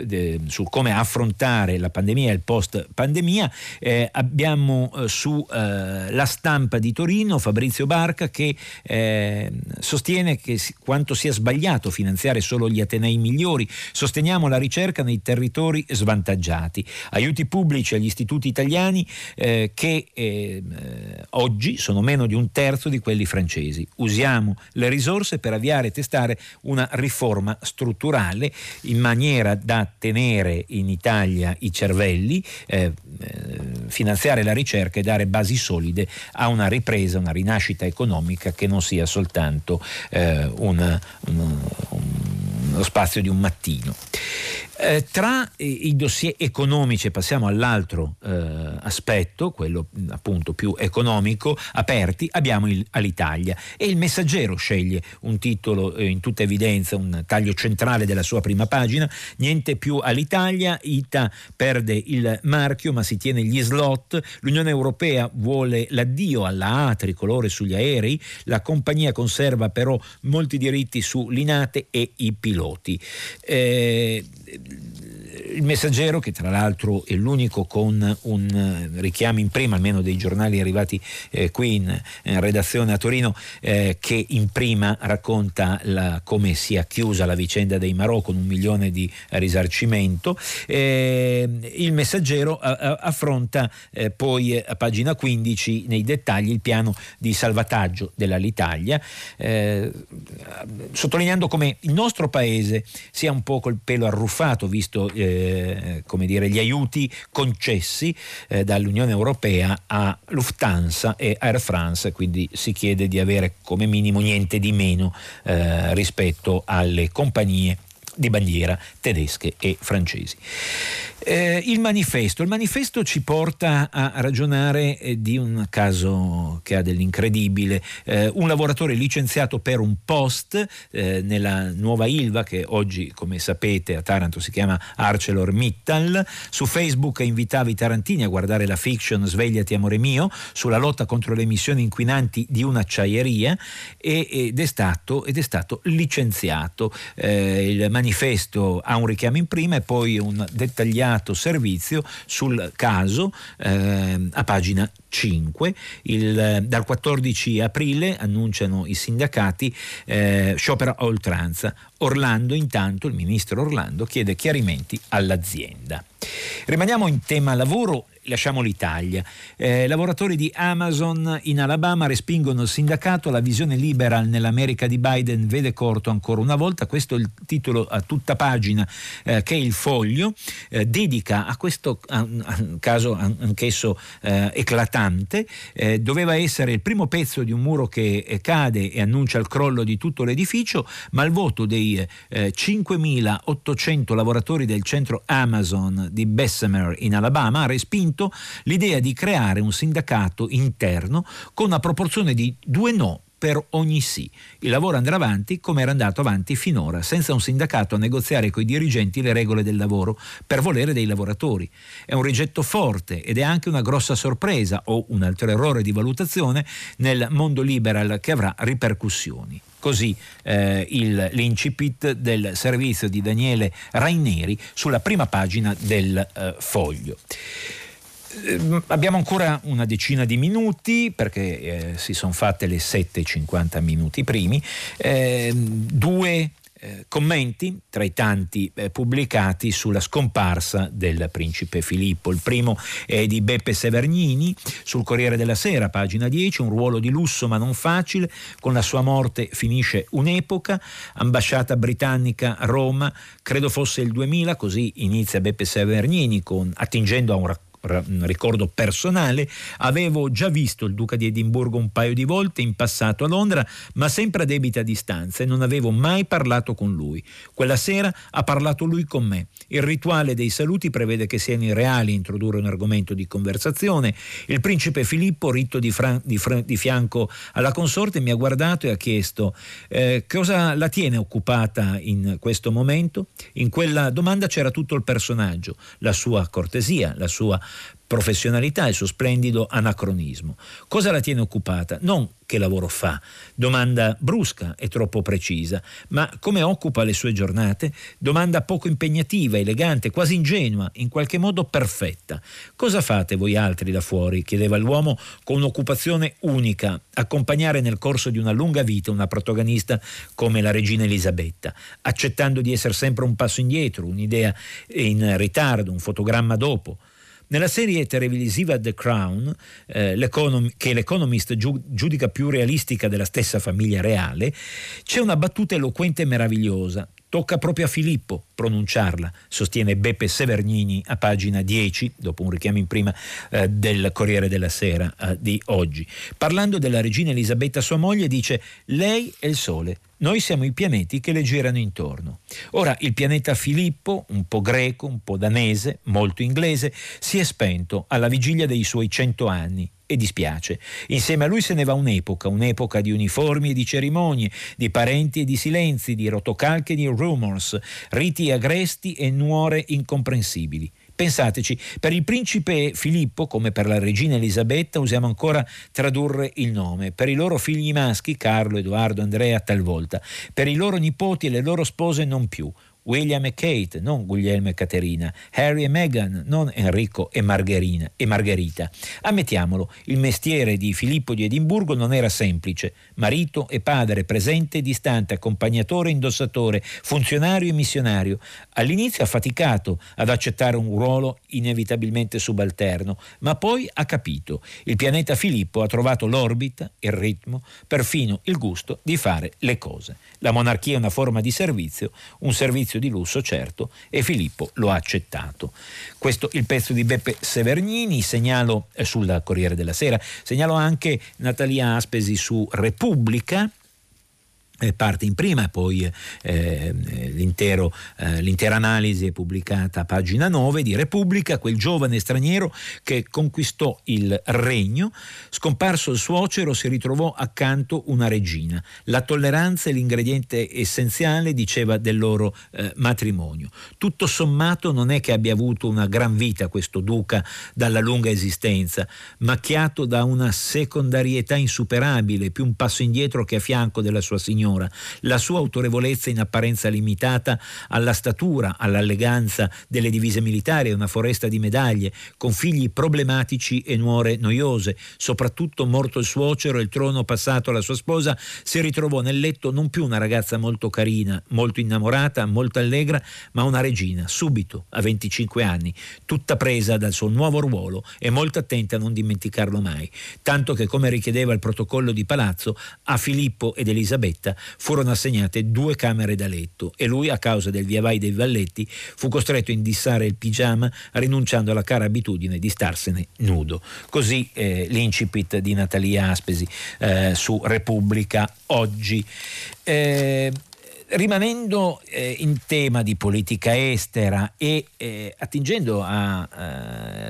eh, su come affrontare la pandemia e il post-pandemia. Eh, abbiamo eh, su eh, La Stampa di Torino Fabrizio Barca che eh, sostiene che quanto sia sbagliato finanziare solo gli atenei migliori. Sosteniamo la ricerca nei territori svantaggiati. Aiuti pubblici agli istituti italiani Eh, che eh, oggi sono meno di un terzo di quelli francesi. Usiamo le risorse per avviare e testare una riforma strutturale in maniera da tenere in Italia i cervelli, eh, finanziare la ricerca e dare basi solide a una ripresa, una rinascita economica che non sia soltanto eh, una, una, uno spazio di un mattino. Eh, tra i dossier economici passiamo all'altro eh, aspetto, quello appunto più economico. Aperti abbiamo il, all'Italia, e il Messaggero sceglie un titolo eh, in tutta evidenza, un taglio centrale della sua prima pagina: niente più all'Italia, I T A perde il marchio ma si tiene gli slot, l'Unione Europea vuole l'addio alla A tricolore sugli aerei, la compagnia conserva però molti diritti sull'Inate e i piloti. eh, Il Messaggero, che tra l'altro è l'unico con un richiamo in prima, almeno dei giornali arrivati eh, qui in, in redazione a Torino, eh, che in prima racconta la, come sia chiusa la vicenda dei Marò con un milione di risarcimento. Eh, il Messaggero a, a, affronta eh, poi a pagina quindici nei dettagli il piano di salvataggio dell'Alitalia, eh, sottolineando come il nostro paese sia un po' col pelo arruffato, visto eh, come dire, gli aiuti concessi eh, dall'Unione Europea a Lufthansa e Air France, quindi si chiede di avere come minimo niente di meno eh, rispetto alle compagnie di bandiera tedesche e francesi. Eh, il manifesto. Il manifesto ci porta a ragionare eh, di un caso che ha dell'incredibile. Eh, un lavoratore licenziato per un post eh, nella nuova Ilva, che oggi, come sapete, a Taranto si chiama ArcelorMittal. Su Facebook invitava i tarantini a guardare la fiction Svegliati amore mio sulla lotta contro le emissioni inquinanti di un'acciaieria, e, ed, è stato, ed è stato licenziato. Eh, il manifesto Manifesto ha un richiamo in prima e poi un dettagliato servizio sul caso eh, a pagina cinque. Il, dal quattordici aprile annunciano i sindacati eh, sciopero a oltranza. Orlando, intanto, il ministro Orlando chiede chiarimenti all'azienda. Rimaniamo in tema lavoro, lasciamo l'Italia. Eh, lavoratori di Amazon in Alabama respingono il sindacato, la visione liberal nell'America di Biden vede corto ancora una volta. Questo è il titolo a tutta pagina eh, che il Foglio eh, dedica a questo a, a caso anch'esso eh, eclatante. Eh, doveva essere il primo pezzo di un muro che eh, cade e annuncia il crollo di tutto l'edificio, ma il voto dei eh, cinquemilaottocento lavoratori del centro Amazon di Bessemer in Alabama ha respinto l'idea di creare un sindacato interno con una proporzione di due no per ogni sì. Il lavoro andrà avanti come era andato avanti finora, senza un sindacato a negoziare coi dirigenti le regole del lavoro per volere dei lavoratori. È un rigetto forte ed è anche una grossa sorpresa, o un altro errore di valutazione nel mondo liberal che avrà ripercussioni. Così eh, il, l'incipit del servizio di Daniele Raineri sulla prima pagina del eh, Foglio. Abbiamo ancora una decina di minuti perché eh, si sono fatte le sette e cinquanta minuti primi. Eh, due eh, commenti, tra i tanti eh, pubblicati, sulla scomparsa del principe Filippo. Il primo è di Beppe Severgnini sul Corriere della Sera, pagina dieci, un ruolo di lusso ma non facile, con la sua morte finisce un'epoca, ambasciata britannica a Roma, credo fosse il duemila, così inizia Beppe Severgnini con, attingendo a un racconto, ricordo personale: avevo già visto il Duca di Edimburgo un paio di volte in passato a Londra, ma sempre a debita distanza, e non avevo mai parlato con lui. Quella sera ha parlato lui con me. Il rituale dei saluti prevede che siano i reali a introdurre un argomento di conversazione. Il principe Filippo, ritto di, fran- di, fran- di fianco alla consorte, mi ha guardato e ha chiesto eh, cosa la tiene occupata in questo momento. In quella domanda c'era tutto il personaggio, la sua cortesia, la sua professionalità, il suo splendido anacronismo. Cosa la tiene occupata? Non che lavoro fa, domanda brusca e troppo precisa, ma come occupa le sue giornate, domanda poco impegnativa, elegante, quasi ingenua, in qualche modo perfetta. Cosa fate voi altri là fuori? Chiedeva l'uomo con un'occupazione unica: accompagnare nel corso di una lunga vita una protagonista come la regina Elisabetta, accettando di essere sempre un passo indietro, un'idea in ritardo, un fotogramma dopo. Nella serie televisiva The Crown, eh, l'econom- che l'Economist giu- giudica più realistica della stessa famiglia reale, c'è una battuta eloquente e meravigliosa. Tocca proprio a Filippo pronunciarla, sostiene Beppe Severgnini a pagina dieci, dopo un richiamo in prima eh, del Corriere della Sera eh, di oggi. Parlando della regina Elisabetta, sua moglie, dice: lei è il sole, noi siamo i pianeti che le girano intorno. Ora il pianeta Filippo, un po' greco, un po' danese, molto inglese, si è spento alla vigilia dei suoi cento anni e dispiace. Insieme a lui se ne va un'epoca, un'epoca di uniformi e di cerimonie, di parenti e di silenzi, di rotocalchi e di rumors, riti agresti e nuore incomprensibili. Pensateci, per il principe Filippo, come per la regina Elisabetta, usiamo ancora tradurre il nome, per i loro figli maschi, Carlo, Edoardo, Andrea talvolta, per i loro nipoti e le loro spose non più. William e Kate, non Guglielmo e Caterina, Harry e Meghan, non Enrico e Margherina, e Margherita. Ammettiamolo, il mestiere di Filippo di Edimburgo non era semplice: marito e padre, presente e distante, accompagnatore e indossatore, funzionario e missionario. All'inizio ha faticato ad accettare un ruolo inevitabilmente subalterno, ma poi ha capito. Il pianeta Filippo ha trovato l'orbita, il ritmo, perfino il gusto di fare le cose. La monarchia è una forma di servizio, un servizio di lusso, certo, e Filippo lo ha accettato. Questo il pezzo di Beppe Severgnini. Segnalo eh, sulla Corriere della Sera, segnalo anche Natalia Aspesi su Repubblica, eh, parte in prima, poi eh, l'intero, eh, l'intera analisi è pubblicata a pagina nove di Repubblica. Quel giovane straniero che conquistò il regno, scomparso il suocero, si ritrovò accanto una regina. La tolleranza è l'ingrediente essenziale, diceva, del loro eh, matrimonio. Tutto sommato non è che abbia avuto una gran vita questo duca dalla lunga esistenza, macchiato da una secondarietà insuperabile, più un passo indietro che a fianco della sua signora. La sua autorevolezza, in apparenza limitata alla statura, all'eleganza delle divise militari, è una foresta di medaglie, con figli problematici e nuore noiose. Soprattutto, morto il suocero e il trono passato alla sua sposa, si ritrovò nel letto non più una ragazza molto carina, molto innamorata, molto allegra, ma una regina, subito, a venticinque anni, tutta presa dal suo nuovo ruolo e molto attenta a non dimenticarlo mai, tanto che, come richiedeva il protocollo di palazzo, a Filippo ed Elisabetta furono assegnate due camere da letto e lui, a causa del via vai dei valletti, fu costretto a indossare il pigiama, rinunciando alla cara abitudine di starsene nudo. Così eh, l'incipit di Natalia Aspesi eh, su Repubblica oggi. Eh, Rimanendo eh, in tema di politica estera e eh, attingendo alla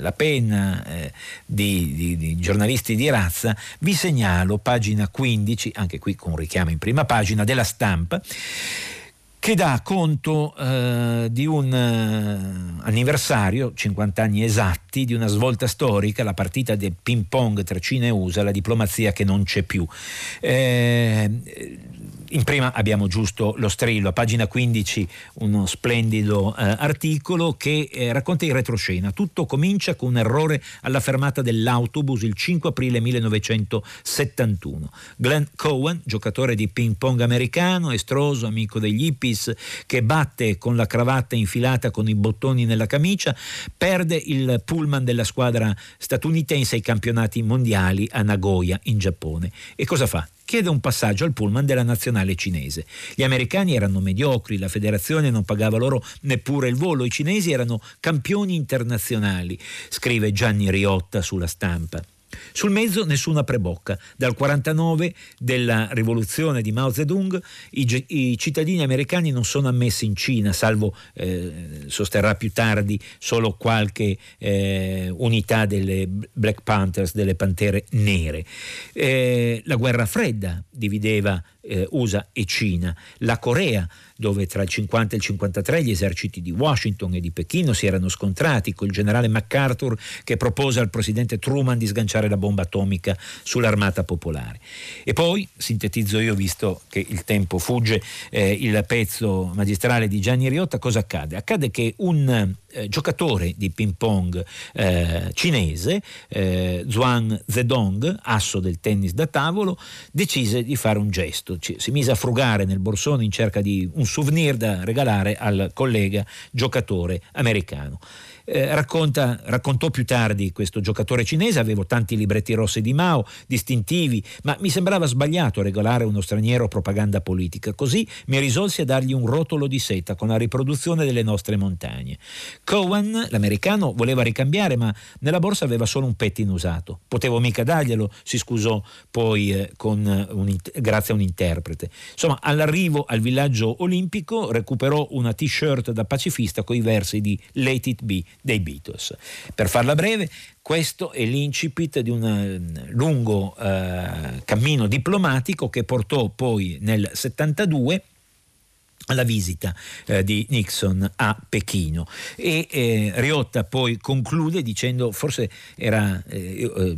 eh, penna eh, di, di, di giornalisti di razza, vi segnalo pagina quindici, anche qui con un richiamo in prima pagina della Stampa, che dà conto eh, di un eh, anniversario, cinquanta anni esatti, di una svolta storica, la partita del ping pong tra Cina e U S A, la diplomazia che non c'è più. Eh, in prima abbiamo giusto lo strillo, a pagina quindici uno splendido eh, articolo che eh, racconta in retroscena. Tutto comincia con un errore alla fermata dell'autobus il cinque aprile millenovecentosettantuno. Glenn Cowan, giocatore di ping pong americano, estroso, amico degli hippies, che batte con la cravatta infilata con i bottoni nella camicia, perde il pullman della squadra statunitense ai campionati mondiali a Nagoya in Giappone. E cosa fa? Chiede un passaggio al pullman della nazionale cinese. Gli americani erano mediocri, la federazione non pagava loro neppure il volo, i cinesi erano campioni internazionali, scrive Gianni Riotta sulla Stampa. Sul mezzo nessuna prebocca. Dal quarantanove della rivoluzione di Mao Zedong i, i cittadini americani non sono ammessi in Cina, salvo eh, sosterrà più tardi solo qualche eh, unità delle Black Panthers, delle Pantere Nere. Eh, la guerra fredda divideva eh, U S A e Cina. La Corea, dove tra il cinquanta e il cinquantatré gli eserciti di Washington e di Pechino si erano scontrati, col generale MacArthur che propose al presidente Truman di sganciare la bomba atomica sull'armata popolare. E poi, sintetizzo io visto che il tempo fugge, eh, il pezzo magistrale di Gianni Riotta, cosa accade? Accade che un eh, giocatore di ping pong eh, cinese, eh, Zhuang Zedong, asso del tennis da tavolo, decise di fare un gesto, C- si mise a frugare nel borsone in cerca di un souvenir da regalare al collega giocatore americano. Eh, racconta, raccontò più tardi questo giocatore cinese: avevo tanti libretti rossi di Mao, distintivi, ma mi sembrava sbagliato regolare a uno straniero propaganda politica, così mi risolsi a dargli un rotolo di seta con la riproduzione delle nostre montagne. Cowan, l'americano, voleva ricambiare, ma nella borsa aveva solo un pettine usato. Potevo mica darglielo, si scusò poi eh, con un, grazie a un interprete. Insomma, all'arrivo al villaggio olimpico recuperò una t-shirt da pacifista con i versi di Let It Be dei Beatles. Per farla breve, questo è l'incipit di un lungo eh, cammino diplomatico che portò poi nel settantadue alla visita eh, di Nixon a Pechino. E eh, Riotta poi conclude dicendo: forse era eh, eh,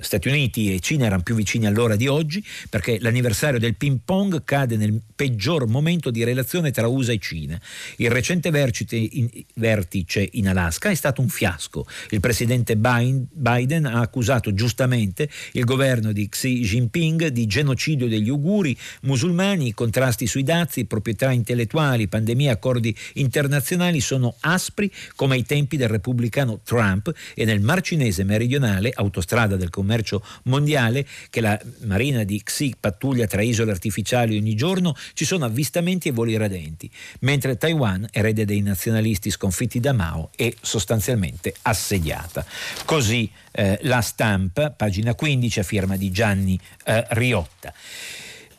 Stati Uniti e Cina erano più vicini allora di oggi, perché l'anniversario del ping pong cade nel peggior momento di relazione tra U S A e Cina. Il recente vertice in, vertice in Alaska è stato un fiasco. Il presidente Biden ha accusato giustamente il governo di Xi Jinping di genocidio degli uiguri musulmani. Contrasti sui dazi, proprietà internazionale, intellettuali, pandemia, accordi internazionali sono aspri come ai tempi del repubblicano Trump, e nel Mar Cinese meridionale, autostrada del commercio mondiale che la marina di Xi pattuglia tra isole artificiali ogni giorno, ci sono avvistamenti e voli radenti, mentre Taiwan, erede dei nazionalisti sconfitti da Mao, è sostanzialmente assediata. Così eh, la Stampa, pagina quindici, a firma di Gianni eh, Riotta.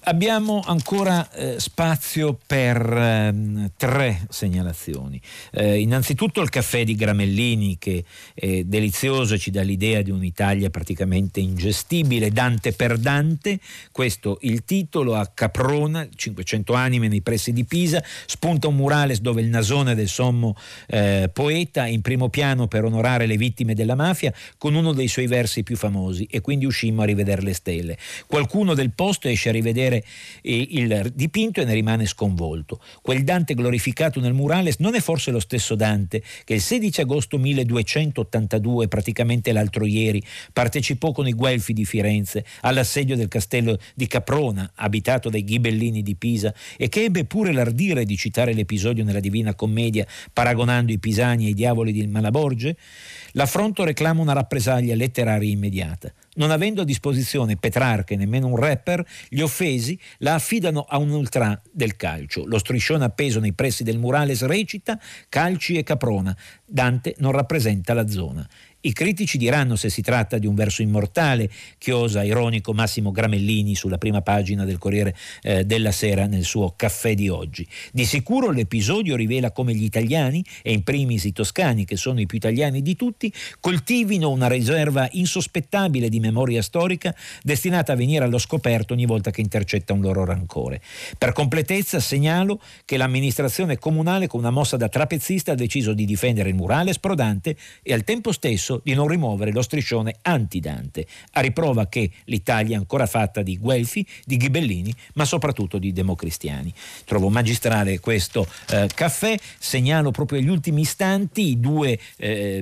Abbiamo ancora eh, spazio per eh, tre segnalazioni. Eh, innanzitutto il caffè di Gramellini, che è delizioso e ci dà l'idea di un'Italia praticamente ingestibile. Dante per Dante, questo il titolo. A Caprona, cinquecento anime nei pressi di Pisa, spunta un murales dove il nasone del sommo eh, poeta è in primo piano per onorare le vittime della mafia con uno dei suoi versi più famosi: e quindi uscimmo a rivedere le stelle. Qualcuno del posto esce a rivedere il dipinto e ne rimane sconvolto. Quel Dante glorificato nel murales non è forse lo stesso Dante che il sedici agosto milleduecentottantadue, praticamente l'altro ieri, partecipò con i Guelfi di Firenze all'assedio del castello di Caprona, abitato dai ghibellini di Pisa, e che ebbe pure l'ardire di citare l'episodio nella Divina Commedia paragonando i pisani ai diavoli di Malaborge? L'affronto reclama una rappresaglia letteraria immediata. Non avendo a disposizione Petrarca e nemmeno un rapper, gli offesi la affidano a un ultrà del calcio. Lo striscione appeso nei pressi del murales recita: calci e Caprona, Dante non rappresenta la zona. I critici diranno se si tratta di un verso immortale, chiosa ironico Massimo Gramellini sulla prima pagina del Corriere eh, della Sera nel suo caffè di oggi. Di sicuro l'episodio rivela come gli italiani, e in primis i toscani che sono i più italiani di tutti, coltivino una riserva insospettabile di memoria storica destinata a venire allo scoperto ogni volta che intercetta un loro rancore. Per completezza segnalo che l'amministrazione comunale, con una mossa da trapezzista, ha deciso di difendere il murale sprodante e al tempo stesso di non rimuovere lo striscione anti-Dante, a riprova che l'Italia è ancora fatta di guelfi, di ghibellini, ma soprattutto di democristiani. Trovo magistrale questo eh, caffè. Segnalo proprio agli ultimi istanti i due eh,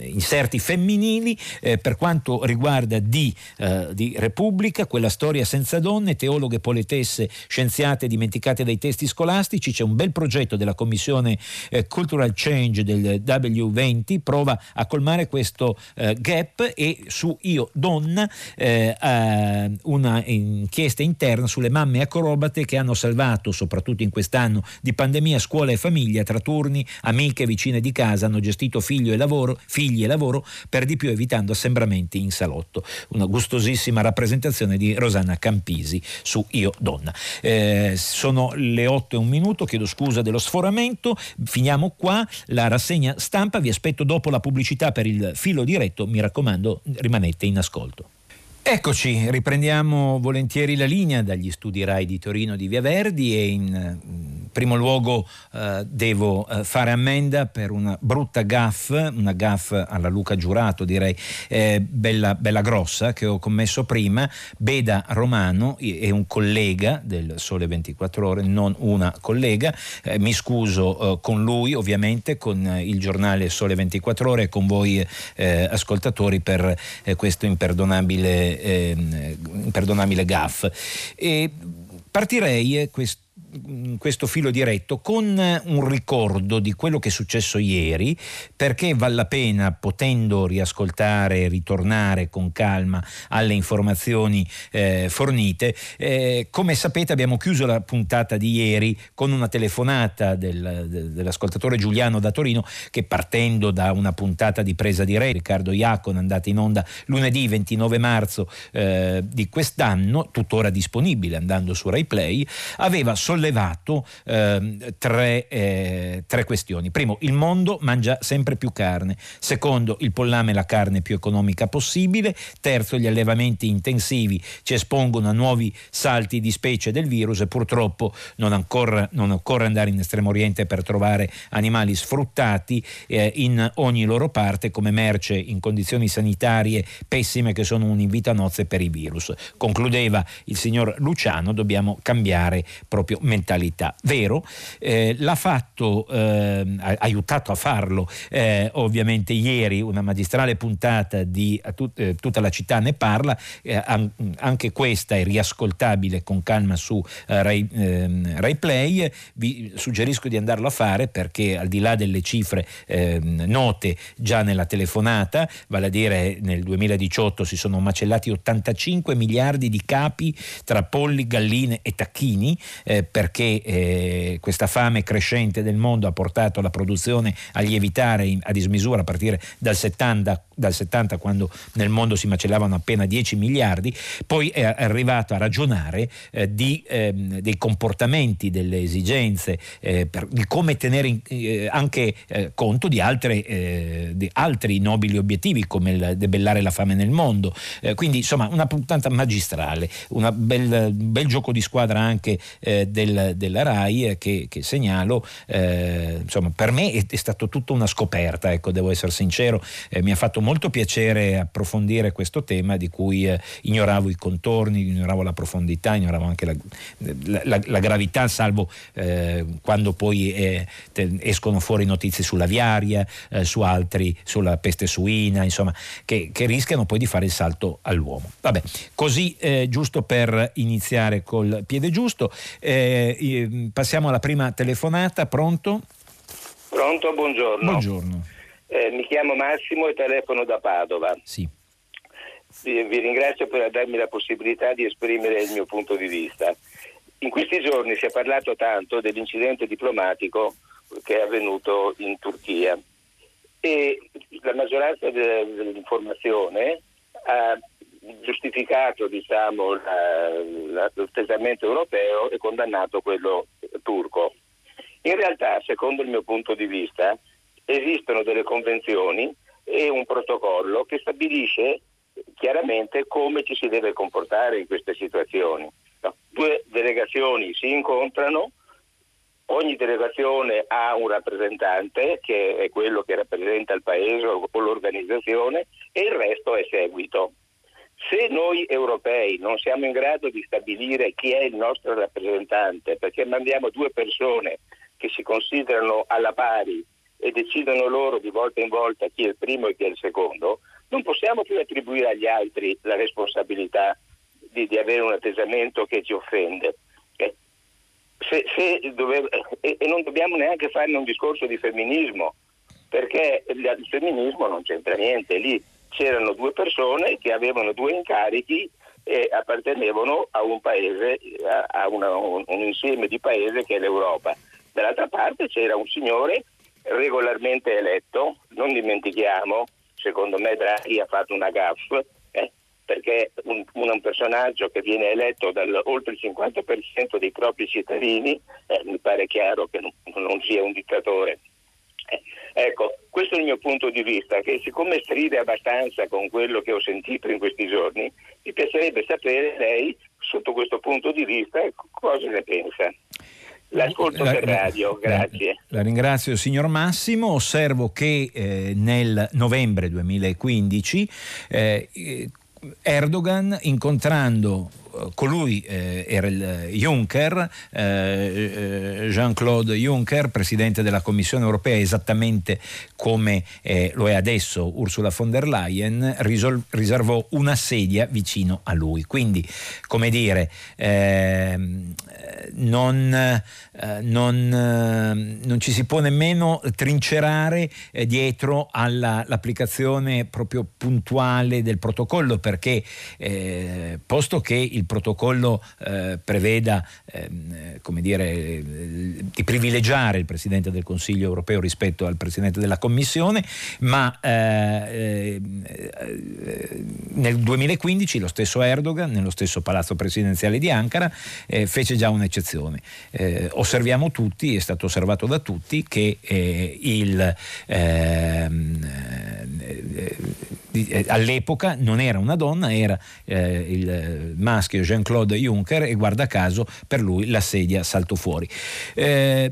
inserti femminili eh, per quanto riguarda di, eh, di Repubblica, quella storia senza donne, teologhe, poetesse, scienziate dimenticate dai testi scolastici. C'è un bel progetto della Commissione eh, Cultural Change del W venti, prova a colmare questo eh, gap, e su Io Donna eh, eh, una inchiesta interna sulle mamme acrobate che hanno salvato, soprattutto in quest'anno di pandemia, scuola e famiglia, tra turni, amiche, vicine di casa, hanno gestito figlio e lavoro, figli e lavoro, per di più evitando assembramenti in salotto. Una gustosissima rappresentazione di Rosanna Campisi su Io Donna. Eh, sono le otto e un minuto, chiedo scusa dello sforamento, finiamo qua la rassegna stampa, vi aspetto dopo la pubblicità per il filo diretto, mi raccomando rimanete in ascolto. Eccoci, riprendiamo volentieri la linea dagli studi Rai di Torino di Via Verdi, e in primo luogo eh, devo eh, fare ammenda per una brutta gaffe, una gaffe alla Luca Giurato direi, eh, bella, bella grossa, che ho commesso prima. Beda Romano è un collega del Sole ventiquattro Ore, non una collega, eh, mi scuso eh, con lui ovviamente, con eh, il giornale Sole ventiquattro Ore e con voi eh, ascoltatori per eh, questo imperdonabile Eh, imperdonabile gaff. E partirei questo questo filo diretto con un ricordo di quello che è successo ieri, perché vale la pena, potendo riascoltare e ritornare con calma alle informazioni eh, fornite. Eh, come sapete abbiamo chiuso la puntata di ieri con una telefonata del, de, dell'ascoltatore Giuliano da Torino, che partendo da una puntata di Presa di Re, Riccardo Iacon, andata in onda lunedì ventinove marzo eh, di quest'anno, tuttora disponibile andando su RaiPlay, aveva sollevato levato eh, tre, eh, tre questioni. Primo, il mondo mangia sempre più carne. Secondo, il pollame è la carne più economica possibile. Terzo, gli allevamenti intensivi ci espongono a nuovi salti di specie del virus, e purtroppo non, ancora, non occorre andare in Estremo Oriente per trovare animali sfruttati eh, in ogni loro parte come merce in condizioni sanitarie pessime, che sono un invito a nozze per i virus. Concludeva il signor Luciano, dobbiamo cambiare proprio mentalità. Vero, eh, l'ha fatto, eh, ha aiutato a farlo eh, ovviamente ieri una magistrale puntata di tut, eh, Tutta la città ne parla, eh, anche questa è riascoltabile con calma su eh, Rai, eh, Rai Play. Vi suggerisco di andarlo a fare, perché al di là delle cifre eh, note già nella telefonata, vale a dire nel duemiladiciotto si sono macellati ottantacinque miliardi di capi tra polli, galline e tacchini, eh, perché eh, questa fame crescente del mondo ha portato la produzione a lievitare in, a dismisura a partire dal settanta, dal settanta, quando nel mondo si macellavano appena dieci miliardi. Poi è arrivato a ragionare eh, di, eh, dei comportamenti, delle esigenze, eh, per, di come tenere in, eh, anche eh, conto di, altre, eh, di altri nobili obiettivi, come il debellare la fame nel mondo. Eh, quindi insomma una puntata magistrale, un bel, bel gioco di squadra anche eh, Del, della Rai, eh, che, che segnalo. Eh, insomma, per me è, è stata tutta una scoperta, ecco, devo essere sincero, eh, mi ha fatto molto piacere approfondire questo tema di cui eh, ignoravo i contorni, ignoravo la profondità, ignoravo anche la, la, la, la gravità, salvo eh, quando poi eh, te, escono fuori notizie sull'aviaria, eh, su altri, sulla peste suina, insomma, che, che rischiano poi di fare il salto all'uomo. Vabbè, così eh, giusto per iniziare col piede giusto. Eh, Eh, passiamo alla prima telefonata. Pronto? Pronto, buongiorno. Buongiorno. Eh, mi chiamo Massimo e telefono da Padova. Sì. Vi, vi ringrazio per darmi la possibilità di esprimere il mio punto di vista. In questi giorni si è parlato tanto dell'incidente diplomatico che è avvenuto in Turchia, e la maggioranza dell'informazione ha giustificato, diciamo, l'atteggiamento europeo e condannato quello turco. In realtà, secondo il mio punto di vista, esistono delle convenzioni e un protocollo che stabilisce chiaramente come ci si deve comportare in queste situazioni. Due delegazioni si incontrano, Ogni delegazione ha un rappresentante che è quello che rappresenta il paese o l'organizzazione, e il resto è seguito. Se noi europei non siamo in grado di stabilire chi è il nostro rappresentante, perché mandiamo due persone che si considerano alla pari e decidono loro di volta in volta chi è il primo e chi è il secondo, non possiamo più attribuire agli altri la responsabilità di, di avere un atteggiamento che ci offende. Se, se dove, e, e non dobbiamo neanche farne un discorso di femminismo, perché il femminismo non c'entra niente. Lì c'erano due persone che avevano due incarichi e appartenevano a un paese, a, a una, un, un insieme di paese che è l'Europa. Dall'altra parte c'era un signore regolarmente eletto. Non dimentichiamo, secondo me Draghi ha fatto una gaffe, eh? perché un, un personaggio che viene eletto dal oltre il cinquanta per cento dei propri cittadini, eh, mi pare chiaro che non, non sia un dittatore. Eh, ecco, questo è il mio punto di vista, che siccome stride abbastanza con quello che ho sentito in questi giorni, mi piacerebbe sapere lei, sotto questo punto di vista, cosa ne pensa. L'ascolto per radio, grazie. La ringrazio, signor Massimo. Osservo che eh, nel novembre duemilaquindici eh, Erdogan, incontrando colui, eh, era il Juncker, eh, Jean-Claude Juncker, presidente della Commissione europea, esattamente come eh, lo è adesso Ursula von der Leyen, risol- riservò una sedia vicino a lui. Quindi, come dire, eh, non, eh, non, eh, non ci si può nemmeno trincerare eh, dietro all'applicazione proprio puntuale del protocollo, perché eh, posto che il protocollo eh, preveda ehm, come dire, eh, di privilegiare il Presidente del Consiglio europeo rispetto al Presidente della Commissione, ma eh, eh, nel duemilaquindici lo stesso Erdogan, nello stesso palazzo presidenziale di Ankara, eh, fece già un'eccezione. Eh, osserviamo tutti, è stato osservato da tutti, che eh, il ehm, eh, all'epoca non era una donna, era eh, il maschio Jean-Claude Juncker, e guarda caso per lui la sedia saltò fuori. Eh,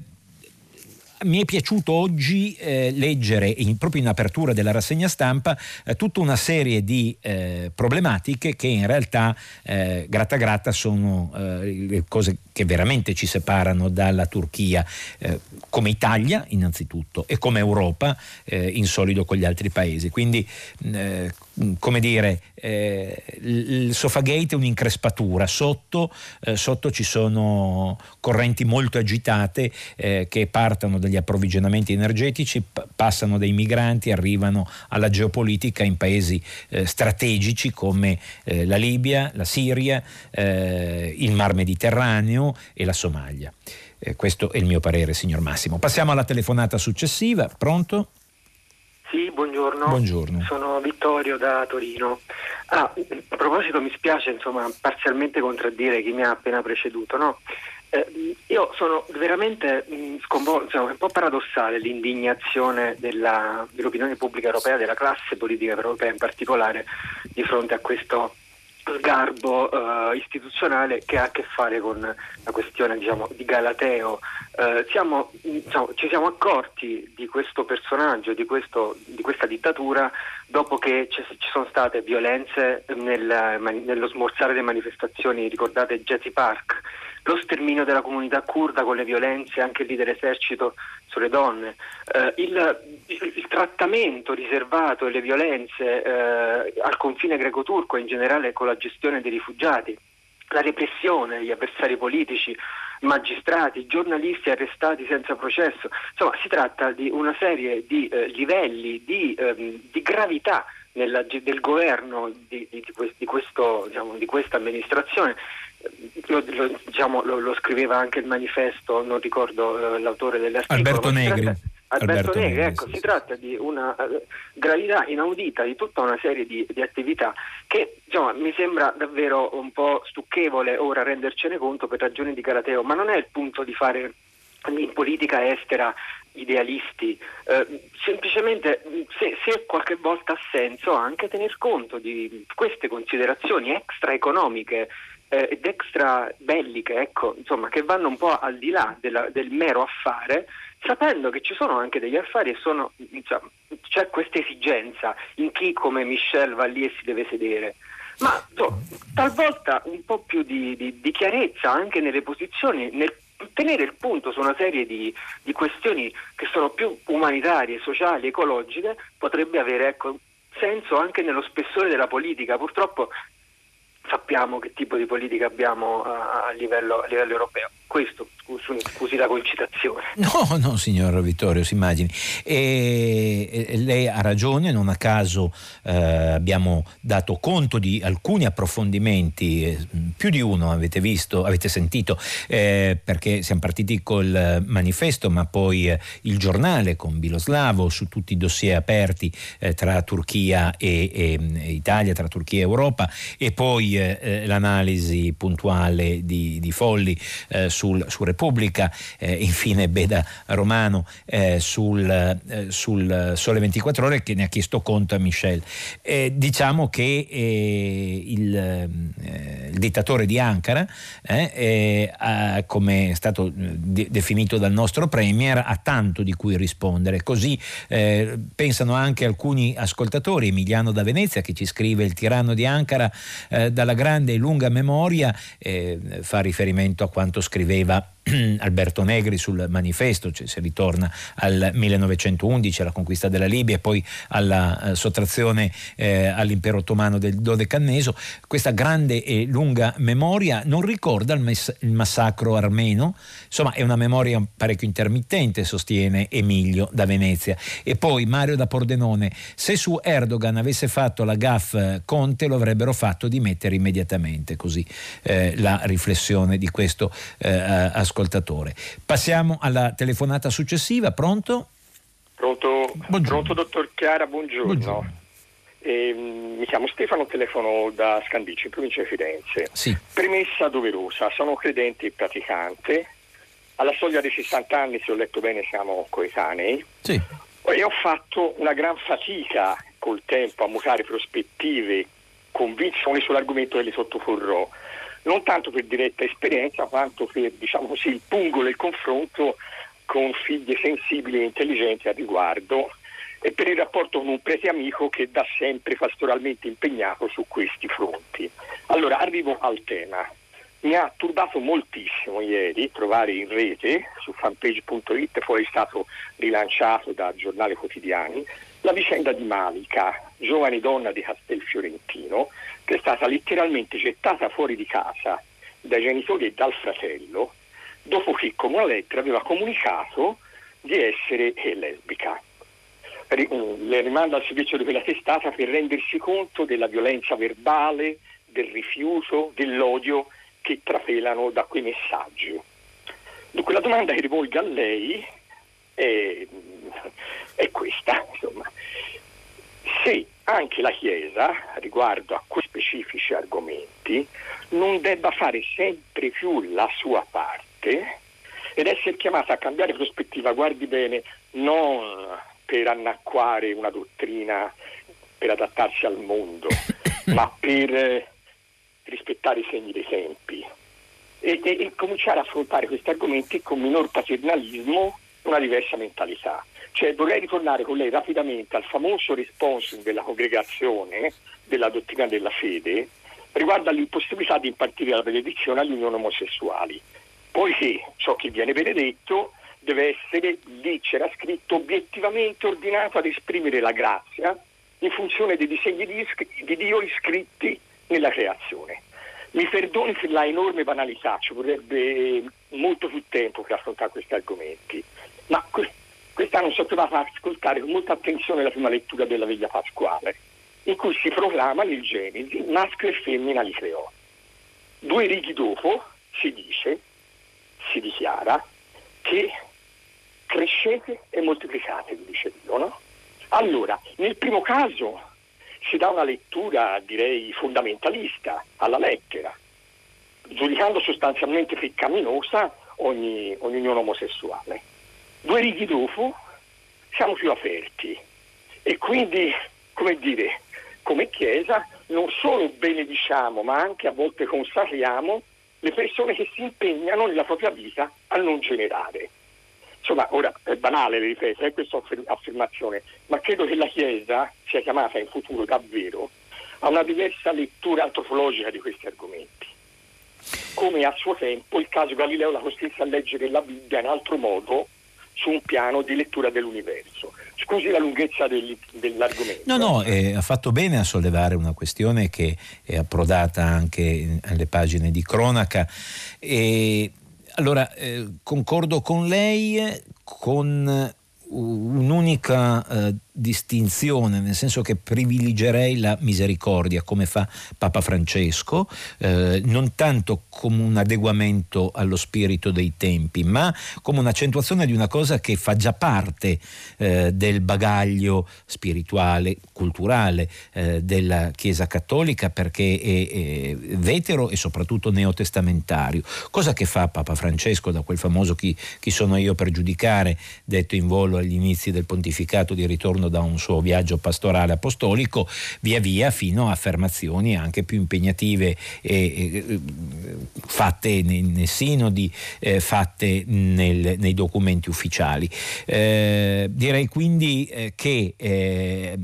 mi è piaciuto oggi eh, leggere, in, proprio in apertura della rassegna stampa, eh, tutta una serie di eh, problematiche che in realtà eh, gratta gratta sono eh, le cose che veramente ci separano dalla Turchia, eh, come Italia innanzitutto e come Europa eh, in solido con gli altri paesi. Quindi eh, come dire, eh, il Sofagate è un'increspatura, sotto, eh, sotto ci sono correnti molto agitate eh, che partono dagli approvvigionamenti energetici, p- passano dai migranti, arrivano alla geopolitica in paesi eh, strategici come eh, la Libia, la Siria, eh, il Mar Mediterraneo e la Somalia. Eh, questo è il mio parere, signor Massimo. Passiamo alla telefonata successiva. Pronto? Sì, buongiorno. Buongiorno, sono Vittorio da Torino. Ah, a proposito, mi spiace insomma parzialmente contraddire chi mi ha appena preceduto, no? Eh, io sono veramente sconvolto, insomma, è un po' paradossale l'indignazione della, dell'opinione pubblica europea, della classe politica europea in particolare, di fronte a questo sgarbo uh, istituzionale che ha a che fare con la questione, diciamo, di Galateo. Uh, siamo, diciamo, ci siamo accorti di questo personaggio, di, questo, di questa dittatura, dopo che ci, ci sono state violenze nel, nello smorzare delle manifestazioni, ricordate Gezi Park, lo sterminio della comunità curda con le violenze anche lì dell'esercito sulle donne, eh, il, il trattamento riservato e le violenze eh, al confine greco-turco, in generale con la gestione dei rifugiati, la repressione degli avversari politici, magistrati, giornalisti arrestati senza processo. Insomma, si tratta di una serie di eh, livelli di, eh, di gravità nella, del governo di, di, di, questo, diciamo, di questa amministrazione. Lo, lo, diciamo, lo, lo scriveva anche il manifesto, non ricordo eh, l'autore dell'articolo. Alberto Negri. Tratta, Alberto, Alberto Negri, Negri ecco, sì, si sì. tratta di una uh, gravità inaudita di tutta una serie di, di attività che, insomma, mi sembra davvero un po' stucchevole ora rendercene conto per ragioni di Galateo, ma non è il punto di fare in politica estera idealisti, eh, semplicemente se, se qualche volta ha senso anche tener conto di queste considerazioni extraeconomiche eh, ed extra belliche, ecco, insomma, che vanno un po' al di là della, del mero affare, sapendo che ci sono anche degli affari e sono, insomma, c'è questa esigenza in chi come Michel va lì e si deve sedere. Ma so, talvolta un po' più di, di, di chiarezza anche nelle posizioni, nel tenere il punto su una serie di, di questioni che sono più umanitarie, sociali, ecologiche, potrebbe avere, ecco, senso anche nello spessore della politica. Purtroppo sappiamo che tipo di politica abbiamo a, a, livello, a livello europeo. Questo, scusi, scusi la concitazione. No, no, signor Vittorio, si immagini. E, e lei ha ragione, non a caso eh, abbiamo dato conto di alcuni approfondimenti, eh, più di uno avete visto, avete sentito, eh, perché siamo partiti col manifesto, ma poi eh, il giornale con Biloslavo su tutti i dossier aperti eh, tra Turchia e, e, e Italia, tra Turchia e Europa, e poi eh, l'analisi puntuale di, di Folli eh, su Sul, su Repubblica, eh, infine Beda Romano eh, sul, eh, sul Sole ventiquattro Ore, che ne ha chiesto conto a Michel. Eh, diciamo che eh, il, eh, il dittatore di Ankara, eh, eh, ha, come è stato de- definito dal nostro premier, ha tanto di cui rispondere. Così eh, pensano anche alcuni ascoltatori. Emiliano da Venezia, che ci scrive: il tiranno di Ankara eh, dalla grande e lunga memoria, eh, fa riferimento a quanto scriveva Alberto Negri sul manifesto, cioè si ritorna al millenovecentoundici, alla conquista della Libia e poi alla eh, sottrazione eh, all'impero ottomano del Dodecaneso. Questa grande e lunga memoria non ricorda il, mess- il massacro armeno, insomma è una memoria parecchio intermittente, sostiene Emilio da Venezia. E poi Mario da Pordenone: se su Erdogan avesse fatto la gaffe Conte, lo avrebbero fatto dimettere immediatamente. Così eh, la riflessione di questo eh, ascoltatore. Passiamo alla telefonata successiva. Pronto? Pronto, pronto dottor Chiara, buongiorno. Buongiorno. Eh, mi chiamo Stefano, telefono da Scandicci, in provincia di Firenze. Sì. Premessa doverosa: sono credente e praticante. Alla soglia dei sessanta anni, se ho letto bene, siamo coetanei. Sì. E ho fatto una gran fatica col tempo a mutare prospettive, convinzioni sull'argomento che le sottoporrò, non tanto per diretta esperienza quanto per, diciamo così, il pungo del confronto con figlie sensibili e intelligenti a riguardo, e per il rapporto con un prete amico che da sempre pastoralmente impegnato su questi fronti. Allora, arrivo al tema. Mi ha turbato moltissimo ieri trovare in rete, su fanpage punto it, poi è stato rilanciato da giornali quotidiani, la vicenda di Malika, giovane donna di Castelfiorentino, che è stata letteralmente gettata fuori di casa dai genitori e dal fratello dopo che con una lettera aveva comunicato di essere lesbica. Le rimanda al servizio di quella testata per rendersi conto della violenza verbale, del rifiuto, dell'odio che trapelano da quei messaggi. Dunque la domanda che rivolgo a lei è, è questa, insomma. Se anche la Chiesa, riguardo a quei specifici argomenti, non debba fare sempre più la sua parte ed essere chiamata a cambiare prospettiva, guardi bene, non per annacquare una dottrina, per adattarsi al mondo, ma per rispettare i segni dei tempi e, e, e cominciare a affrontare questi argomenti con minor paternalismo, una diversa mentalità. Cioè, vorrei ritornare con lei rapidamente al famoso responso della congregazione della dottrina della fede riguardo all'impossibilità di impartire la benedizione agli non omosessuali, poiché ciò che viene benedetto deve essere, lì c'era scritto, obiettivamente ordinato ad esprimere la grazia in funzione dei disegni di, iscr- di Dio iscritti nella creazione. Mi perdoni per la enorme banalità, ci vorrebbe molto più tempo per affrontare questi argomenti, ma questo quest'anno sono trovato ad ascoltare con molta attenzione la prima lettura della Veglia Pasquale, in cui si proclama nel Genesi: maschio e femmina li creò. Due righe dopo si dice, si dichiara, che crescete e moltiplicatevi, dice Dio, no? Allora, nel primo caso si dà una lettura, direi, fondamentalista, alla lettera, giudicando sostanzialmente peccaminosa ogni, ogni unione omosessuale. Due righe dopo siamo più aperti e quindi, come dire, come Chiesa non solo benediciamo, ma anche a volte consacriamo le persone che si impegnano nella propria vita a non generare. Insomma, ora è banale, le ripeto, è questa affermazione, ma credo che la Chiesa sia chiamata in futuro davvero a una diversa lettura antropologica di questi argomenti. Come a suo tempo il caso Galileo la costrinse a leggere la Bibbia in altro modo, su un piano di lettura dell'universo. Scusi la lunghezza del, dell'argomento. No, no, eh, ha fatto bene a sollevare una questione che è approdata anche alle pagine di cronaca. E, allora, eh, concordo con lei con un'unica eh, distinzione, nel senso che privilegerei la misericordia, come fa Papa Francesco, eh, non tanto come un adeguamento allo spirito dei tempi, ma come un'accentuazione di una cosa che fa già parte eh, del bagaglio spirituale, culturale eh, della Chiesa Cattolica, perché è, è vetero e soprattutto neotestamentario. Cosa che fa Papa Francesco da quel famoso chi, chi sono io per giudicare, detto in volo agli inizi del pontificato di ritorno da un suo viaggio pastorale apostolico, via via fino a affermazioni anche più impegnative eh, eh, fatte nei, nei sinodi, eh, fatte nel, nei documenti ufficiali. Eh, direi quindi eh, che eh,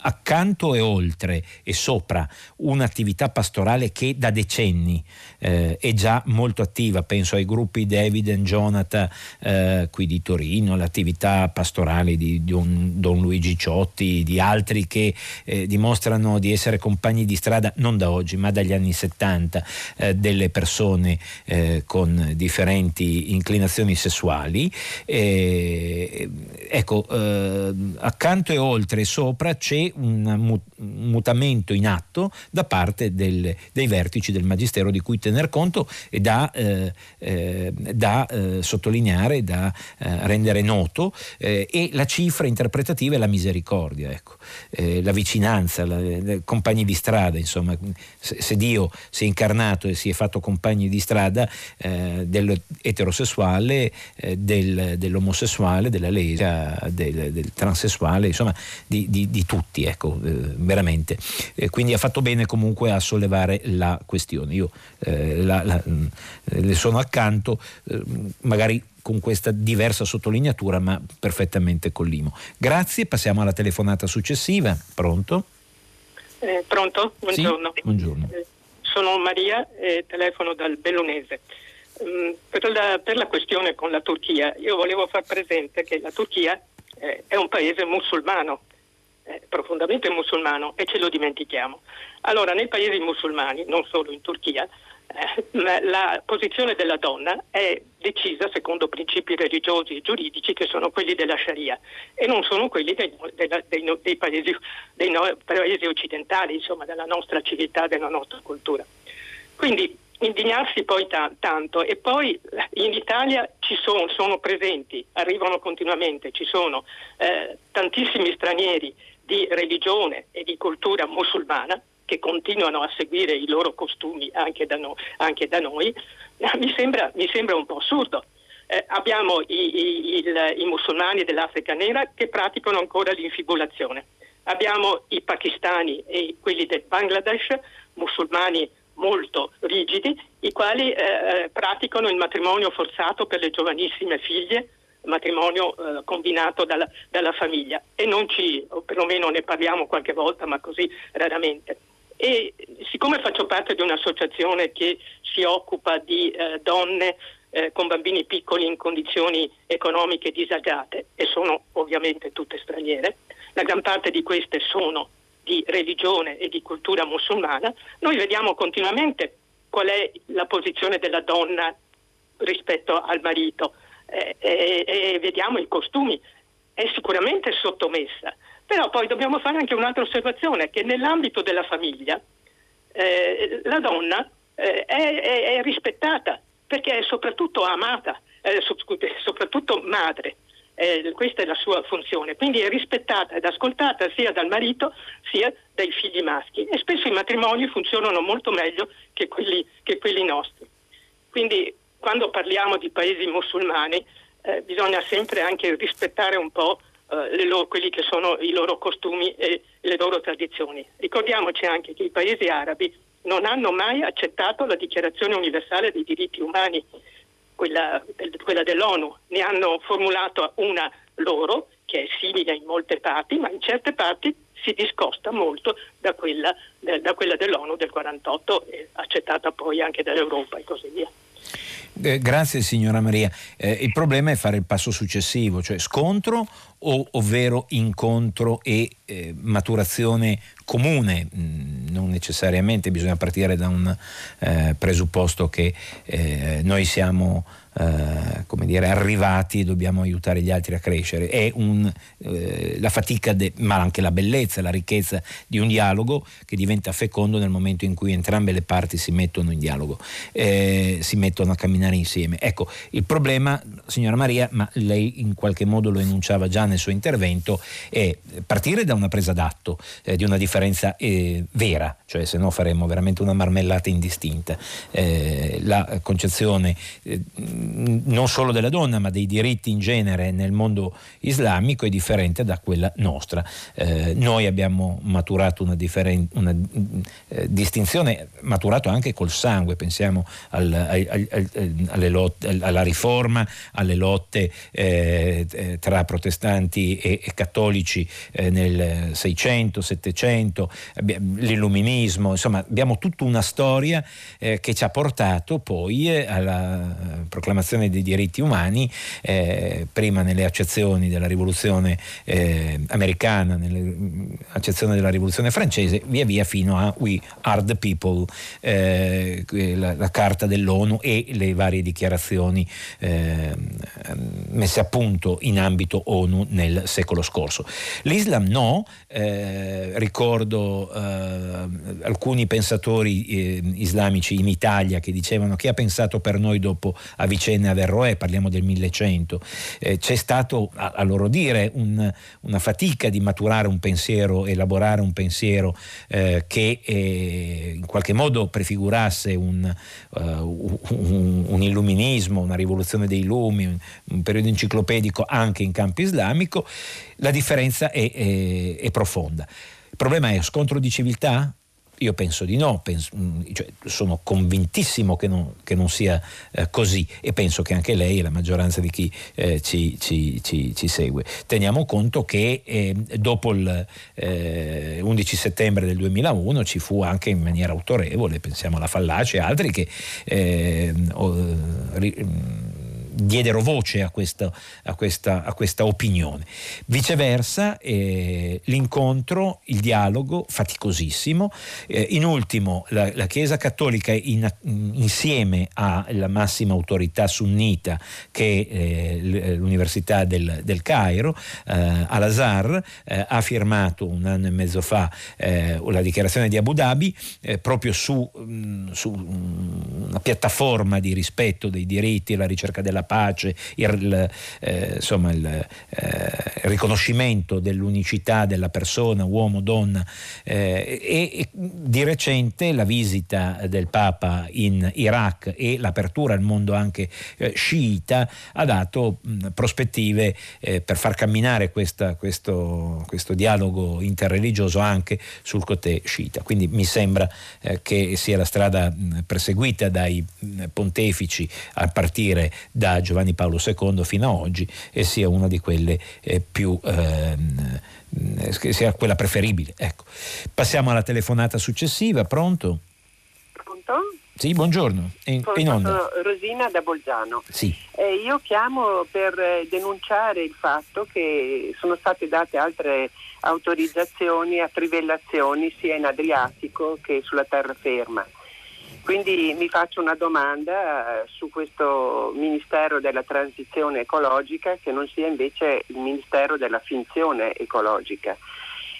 accanto e oltre e sopra un'attività pastorale che da decenni eh, è già molto attiva, penso ai gruppi David and Jonathan eh, qui di Torino, l'attività pastorale di, di un, Don Luigi Ciotti, di altri che eh, dimostrano di essere compagni di strada non da oggi ma dagli anni settanta eh, delle persone eh, con differenti inclinazioni sessuali. E, ecco, eh, accanto e oltre e sopra c'è un mutamento in atto da parte del, dei vertici del Magistero, di cui tener conto e da, eh, eh, da eh, sottolineare, da eh, rendere noto, eh, e la cifra interpretativa è la misericordia, ecco. Eh, la vicinanza, la, la compagni di strada, insomma, se, se Dio si è incarnato e si è fatto compagni di strada eh, dell'eterosessuale, eh, del, dell'omosessuale, della lesbica, del, del transessuale, insomma di, di, di tutti. Ecco, eh, veramente. Eh, quindi ha fatto bene comunque a sollevare la questione. Io eh, la, la, le sono accanto, eh, magari con questa diversa sottolineatura, ma perfettamente collimo. Grazie, passiamo alla telefonata successiva. Pronto? Eh, pronto? Buongiorno. Sì? Buongiorno. Eh, sono Maria e telefono dal Bellunese. Um, per, la, per la questione con la Turchia, io volevo far presente che la Turchia eh, è un paese musulmano, profondamente musulmano, e ce lo dimentichiamo. Allora, nei paesi musulmani, non solo in Turchia, eh, la posizione della donna è decisa secondo principi religiosi e giuridici che sono quelli della Sharia e non sono quelli dei, dei, dei, dei, paesi, dei no, paesi occidentali, insomma, della nostra civiltà, della nostra cultura. Quindi indignarsi poi ta- tanto e poi in Italia ci sono, sono presenti, arrivano continuamente, ci sono eh, tantissimi stranieri di religione e di cultura musulmana che continuano a seguire i loro costumi anche da, no, anche da noi. Mi sembra, mi sembra un po' assurdo. Eh, abbiamo i, i, il, i musulmani dell'Africa nera che praticano ancora l'infibulazione, abbiamo i pakistani e quelli del Bangladesh, musulmani molto rigidi, i quali eh, praticano il matrimonio forzato per le giovanissime figlie, matrimonio eh, combinato dalla, dalla famiglia, e non ci, o perlomeno ne parliamo qualche volta, ma così raramente. E siccome faccio parte di un'associazione che si occupa di eh, donne eh, con bambini piccoli in condizioni economiche disagiate, e sono ovviamente tutte straniere, la gran parte di queste sono di religione e di cultura musulmana, noi vediamo continuamente qual è la posizione della donna rispetto al marito, e eh, eh, eh, vediamo i costumi, è sicuramente sottomessa. Però poi dobbiamo fare anche un'altra osservazione, che nell'ambito della famiglia eh, la donna eh, è, è, è rispettata, perché è soprattutto amata, eh, so, soprattutto madre. Eh, questa è la sua funzione, quindi è rispettata ed ascoltata sia dal marito sia dai figli maschi, e spesso i matrimoni funzionano molto meglio che quelli, che quelli nostri. Quindi quando parliamo di paesi musulmani eh, bisogna sempre anche rispettare un po' eh, le loro, quelli che sono i loro costumi e le loro tradizioni. Ricordiamoci anche che i paesi arabi non hanno mai accettato la Dichiarazione Universale dei Diritti Umani, quella, quella dell'ONU. Ne hanno formulata una loro, che è simile in molte parti, ma in certe parti si discosta molto da quella, da quella dell'ONU del quarantotto, accettata poi anche dall'Europa e così via. Eh, grazie signora Maria. Eh, il problema è fare il passo successivo, cioè scontro o, ovvero incontro e eh, maturazione comune. Mm, non necessariamente bisogna partire da un eh, presupposto che eh, noi siamo eh, come dire arrivati e dobbiamo aiutare gli altri a crescere. È un, eh, la fatica de, ma anche la bellezza, la ricchezza di un dialogo che diventa fecondo nel momento in cui entrambe le parti si mettono in dialogo, eh, si mettono a camminare insieme. Ecco, il problema, signora Maria, ma lei in qualche modo lo enunciava già nel suo intervento, è partire da una presa d'atto eh, di una differenza eh, vera, cioè se no faremmo veramente una marmellata indistinta. Eh, la concezione eh, non solo della donna, ma dei diritti in genere nel mondo islamico è differente da quella nostra. Eh, noi abbiamo maturato una, differen- una eh, distinzione, maturato anche col sangue, pensiamo al, al, al, al Alle lotte, alla riforma, alle lotte eh, tra protestanti e, e cattolici eh, nel seicento settecento, l'illuminismo, insomma abbiamo tutta una storia eh, che ci ha portato poi eh, alla proclamazione dei diritti umani, eh, prima nelle accezioni della rivoluzione eh, americana, nell'accezione della rivoluzione francese, via via fino a We Are the People, eh, la, la carta dell'ONU e le varie dichiarazioni eh, messe a punto in ambito ONU nel secolo scorso. L'Islam no, eh, ricordo eh, alcuni pensatori eh, islamici in Italia che dicevano chi ha pensato per noi dopo Avicenna e Averroè, parliamo del millecento, eh, c'è stato a, a loro dire un, una fatica di maturare un pensiero, elaborare un pensiero eh, che eh, in qualche modo prefigurasse un, uh, un Un, un illuminismo, una rivoluzione dei lumi, un, un periodo enciclopedico anche in campo islamico. La differenza è, è, è profonda. Il problema è scontro di civiltà? Io penso di no, penso, cioè, sono convintissimo che non, che non sia eh, così, e penso che anche lei e la maggioranza di chi eh, ci, ci, ci, ci segue. Teniamo conto che eh, dopo il eh, undici settembre del duemilauno ci fu anche in maniera autorevole, pensiamo alla Fallace e altri che eh, oh, ri, diedero voce a questa, a questa, a questa opinione. Viceversa eh, l'incontro, il dialogo faticosissimo, eh, in ultimo la, la Chiesa Cattolica in, insieme alla massima autorità sunnita che eh, l'Università del, del Cairo, eh, Al-Azhar, eh, ha firmato un anno e mezzo fa eh, la dichiarazione di Abu Dhabi eh, proprio su, mh, su una piattaforma di rispetto dei diritti, la ricerca della pace, il, eh, insomma, il eh, riconoscimento dell'unicità della persona, uomo, donna, eh, e, e di recente la visita del Papa in Iraq e l'apertura al mondo anche eh, sciita ha dato mh, prospettive eh, per far camminare questa, questo, questo dialogo interreligioso anche sul côté sciita. Quindi mi sembra eh, che sia la strada mh, perseguita dai mh, pontefici a partire da Giovanni Paolo secondo fino a oggi, e sia una di quelle eh, più ehm, che sia quella preferibile. Ecco. Passiamo alla telefonata successiva. Pronto? Pronto? Sì, buongiorno. In, in onda. Rosina da Bolzano. Sì. Eh, io chiamo per denunciare il fatto che sono state date altre autorizzazioni a trivellazioni sia in Adriatico che sulla terraferma. Quindi mi faccio una domanda su questo Ministero della Transizione Ecologica, che non sia invece il Ministero della Finzione Ecologica.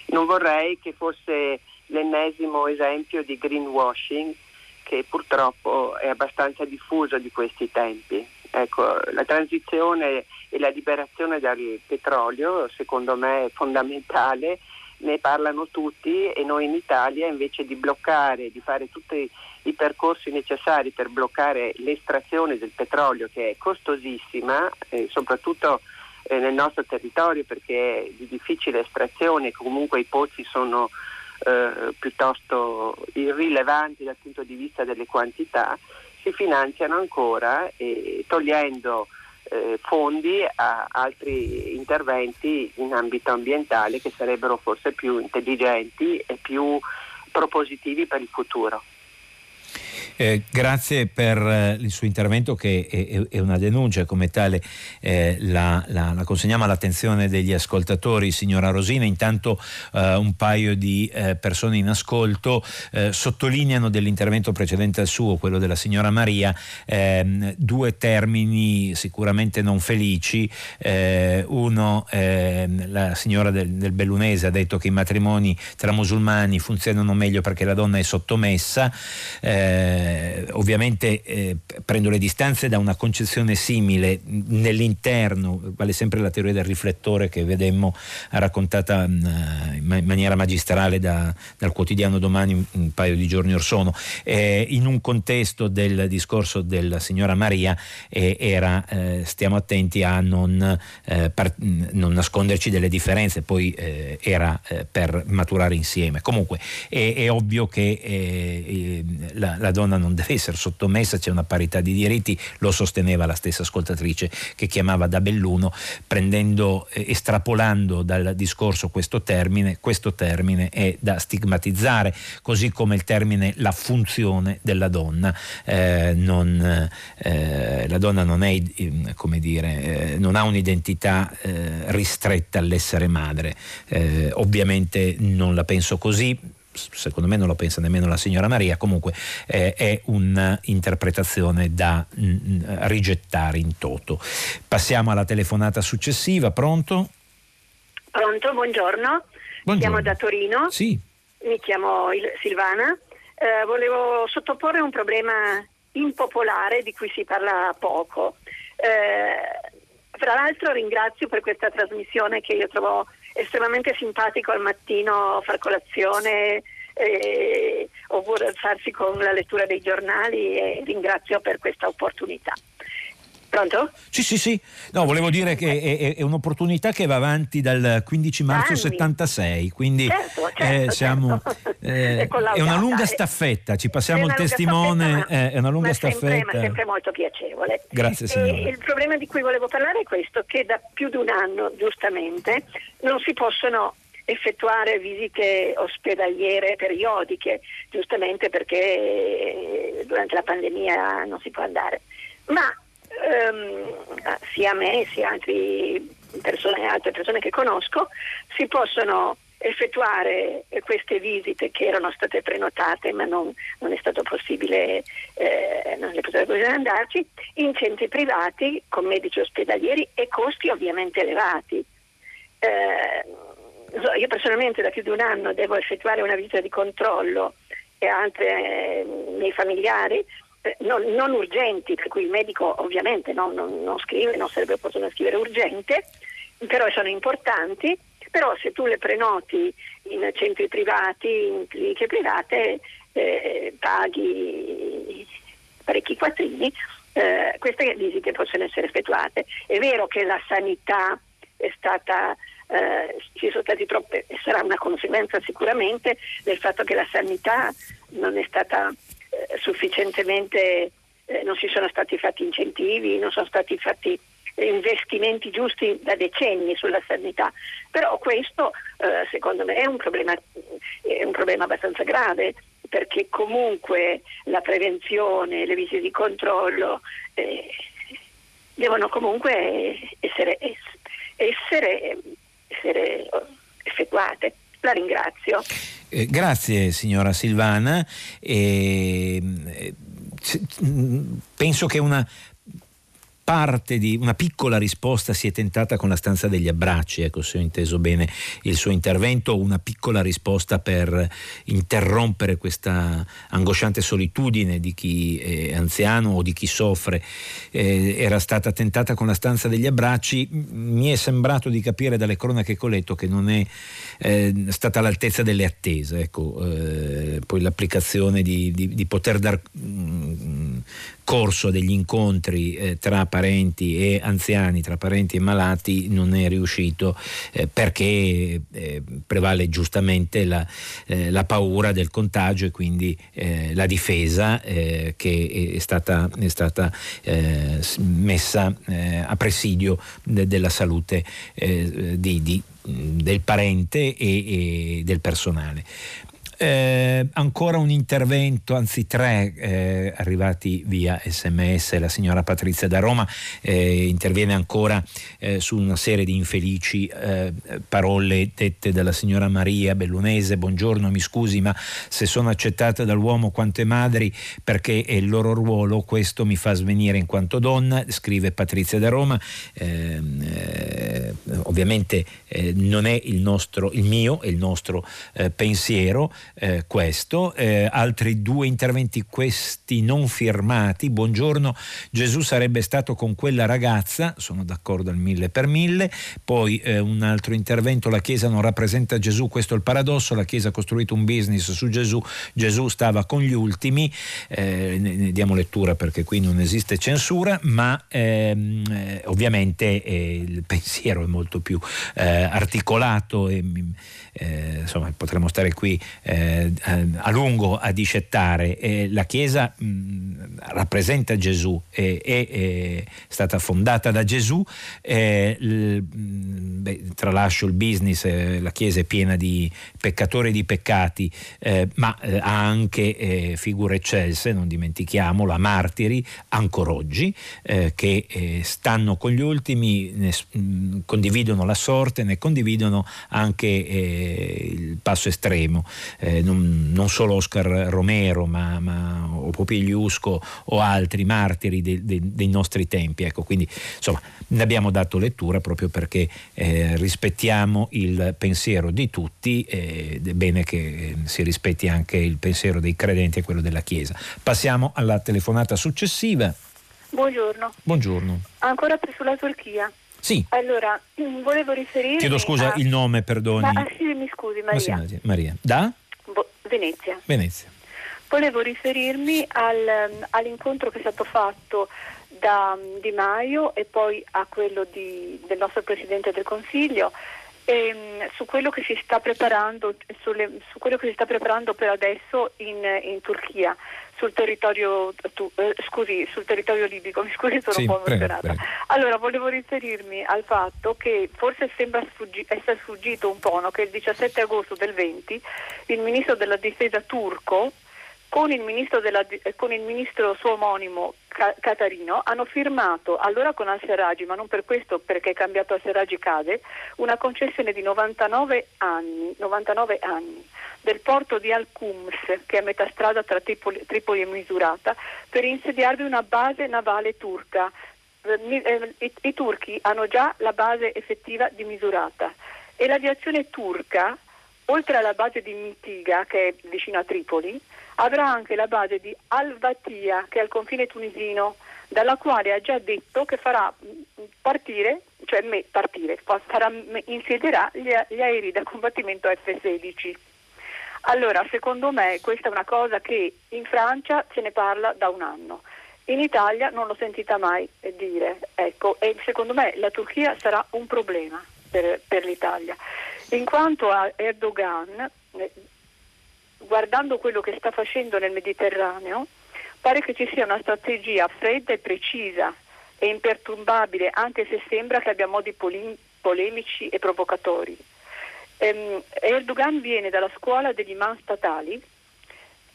Non vorrei che fosse l'ennesimo esempio di greenwashing, che purtroppo è abbastanza diffuso di questi tempi. Ecco, la transizione e la liberazione dal petrolio, secondo me, è fondamentale. Ne parlano tutti, e noi in Italia, invece di bloccare, di fare tutti i percorsi necessari per bloccare l'estrazione del petrolio, che è costosissima, eh, soprattutto eh, nel nostro territorio, perché è di difficile estrazione, comunque i pozzi sono eh, piuttosto irrilevanti dal punto di vista delle quantità, si finanziano ancora eh, togliendo eh, fondi a altri interventi in ambito ambientale che sarebbero forse più intelligenti e più propositivi per il futuro. Eh, grazie per eh, il suo intervento, che è, è una denuncia, come tale eh, la, la, la consegniamo all'attenzione degli ascoltatori. Signora Rosina, intanto eh, un paio di eh, persone in ascolto eh, sottolineano dell'intervento precedente al suo, quello della signora Maria, ehm, due termini sicuramente non felici. Eh, uno, ehm, la signora del, del Bellunese ha detto che i matrimoni tra musulmani funzionano meglio perché la donna è sottomessa. eh, Eh, ovviamente eh, prendo le distanze da una concezione simile nell'interno, vale sempre la teoria del riflettore che vedemmo raccontata mh, in maniera magistrale da, dal quotidiano Domani un, un paio di giorni or sono. Eh, in un contesto del discorso della signora Maria eh, era eh, stiamo attenti a non, eh, par- non nasconderci delle differenze, poi eh, era eh, per maturare insieme. Comunque è, è ovvio che eh, la, la donna non deve essere sottomessa, c'è una parità di diritti, lo sosteneva la stessa ascoltatrice che chiamava da Belluno, prendendo, estrapolando dal discorso questo termine. Questo termine è da stigmatizzare, così come il termine la funzione della donna. Eh, non, eh, la donna non è, come dire, eh, non ha un'identità eh, ristretta all'essere madre. Eh, ovviamente non la penso così, secondo me non lo pensa nemmeno la signora Maria, comunque eh, è un'interpretazione da mh, rigettare in toto. Passiamo alla telefonata successiva. Pronto? Pronto, buongiorno. buongiorno. Siamo da Torino. Sì. Mi chiamo Silvana. Eh, volevo sottoporre un problema impopolare di cui si parla poco. Eh, tra l'altro ringrazio per questa trasmissione che io trovo estremamente simpatico al mattino far colazione eh, oppure alzarsi con la lettura dei giornali, e ringrazio per questa opportunità. Pronto? Sì, sì, sì. No, volevo dire che è, è un'opportunità che va avanti dal quindici marzo anni. settantasei, quindi certo, certo, eh, siamo, certo. eh, è una lunga staffetta, ci passiamo il testimone, è una lunga staffetta. Ma, eh, una lunga ma, staffetta. Sempre, ma sempre molto piacevole. Grazie signora. E il problema di cui volevo parlare è questo, che da più di un anno, giustamente, non si possono effettuare visite ospedaliere periodiche, giustamente perché durante la pandemia non si può andare. Ma Um, sia a me sia altri persone, altre persone che conosco, si possono effettuare queste visite che erano state prenotate ma non, non è stato possibile, eh, non è stato possibile andarci, in centri privati con medici ospedalieri e costi ovviamente elevati. Eh, io personalmente da più di un anno devo effettuare una visita di controllo e altri eh, miei familiari Non, non urgenti, per cui il medico ovviamente no, non, non scrive, non sarebbe opportuno scrivere urgente, però sono importanti. Però se tu le prenoti in centri privati, in cliniche private, eh, paghi parecchi quattrini, eh, queste visite possono essere effettuate. È vero che la sanità è stata, eh, ci sono stati troppe, sarà una conseguenza sicuramente del fatto che la sanità non è stata sufficientemente, eh, non si sono stati fatti incentivi, non sono stati fatti investimenti giusti da decenni sulla sanità, però questo eh, secondo me è un problema è un problema abbastanza grave, perché comunque la prevenzione, le visite di controllo eh, devono comunque essere, essere, essere effettuate. La ringrazio. Eh, grazie signora Silvana. Eh, penso che una parte di una piccola risposta si è tentata con la stanza degli abbracci, ecco, se ho inteso bene il suo intervento, una piccola risposta per interrompere questa angosciante solitudine di chi è anziano o di chi soffre, eh, era stata tentata con la stanza degli abbracci. Mi è sembrato di capire dalle cronache che ho letto che non è eh, stata all'altezza delle attese, ecco, eh, poi l'applicazione di, di, di poter dar mh, corso degli incontri eh, tra parenti e anziani, tra parenti e malati, non è riuscito eh, perché eh, prevale giustamente la, eh, la paura del contagio e quindi eh, la difesa eh, che è stata, è stata eh, messa eh, a presidio de- della salute eh, di, di, del parente e, e del personale. Eh, ancora un intervento, anzi tre eh, arrivati via sms. La signora Patrizia da Roma eh, interviene ancora eh, su una serie di infelici eh, parole dette dalla signora Maria Bellunese. Buongiorno, mi scusi, ma se sono accettate dall'uomo quante madri, perché è il loro ruolo, questo mi fa svenire in quanto donna, scrive Patrizia da Roma. Eh, eh, ovviamente eh, non è il nostro, il mio, è il nostro eh, pensiero. Eh, questo eh, altri due interventi, questi non firmati. Buongiorno, Gesù sarebbe stato con quella ragazza, sono d'accordo al mille per mille. Poi eh, un altro intervento, la Chiesa non rappresenta Gesù, questo è il paradosso, la Chiesa ha costruito un business su Gesù, Gesù stava con gli ultimi. Eh, ne, ne diamo lettura perché qui non esiste censura, ma ehm, ovviamente eh, il pensiero è molto più eh, articolato e eh, insomma potremmo stare qui Eh, a lungo a discettare. Eh, la Chiesa mh, rappresenta Gesù, eh, eh, è stata fondata da Gesù. Eh, l, beh, tralascio il business, eh, la Chiesa è piena di peccatori e di peccati, eh, ma eh, ha anche eh, figure eccelse, non dimentichiamolo, martiri ancora oggi eh, che eh, stanno con gli ultimi, ne, mh, condividono la sorte, ne condividono anche eh, il passo estremo. Eh, non, non solo Oscar Romero ma, ma o Popigliusco o altri martiri de, de, dei nostri tempi, ecco, quindi insomma ne abbiamo dato lettura proprio perché eh, rispettiamo il pensiero di tutti eh, ed è bene che eh, si rispetti anche il pensiero dei credenti e quello della Chiesa. Passiamo alla telefonata successiva. Buongiorno. Buongiorno. Ancora più sulla Turchia. Sì. Allora, volevo riferirmi... Chiedo scusa, a... il nome, perdoni. Ma, ah sì, mi scusi, Maria. Ma sì, Maria. Da? Bo- Venezia. Venezia. Volevo riferirmi al, all'incontro che è stato fatto da Di Maio e poi a quello di, del nostro Presidente del Consiglio e, su quello che si sta preparando, sulle, su quello che si sta preparando per adesso in, in Turchia, sul territorio tu, eh, scusi, sul territorio libico, mi scusi, sono sì, un po' emozionata. Allora, volevo riferirmi al fatto che forse sembra sfuggi- essere sfuggito un po', no? Che il diciassette agosto del venti il ministro della difesa turco con il ministro, della, eh, con il ministro suo omonimo ca- Catarino hanno firmato, allora con al-Serraj, ma non per questo, perché è cambiato al-Serraj, cade, una concessione di novantanove anni del porto di Al-Qums, che è a metà strada tra Tripoli, Tripoli e Misurata, per insediarvi una base navale turca. I, i turchi hanno già la base effettiva di Misurata e l'aviazione turca, oltre alla base di Mitiga, che è vicino a Tripoli, avrà anche la base di Al-Vatia, che è al confine tunisino, dalla quale ha già detto che farà partire, cioè me, partire, farà, insiederà gli, gli aerei da combattimento effe sedici. Allora, secondo me questa è una cosa che in Francia se ne parla da un anno, in Italia non l'ho sentita mai dire, ecco, e secondo me la Turchia sarà un problema per, per l'Italia. In quanto a Erdogan, guardando quello che sta facendo nel Mediterraneo, pare che ci sia una strategia fredda e precisa e imperturbabile, anche se sembra che abbia modi poli- polemici e provocatori. Um, Erdogan viene dalla scuola degli imam statali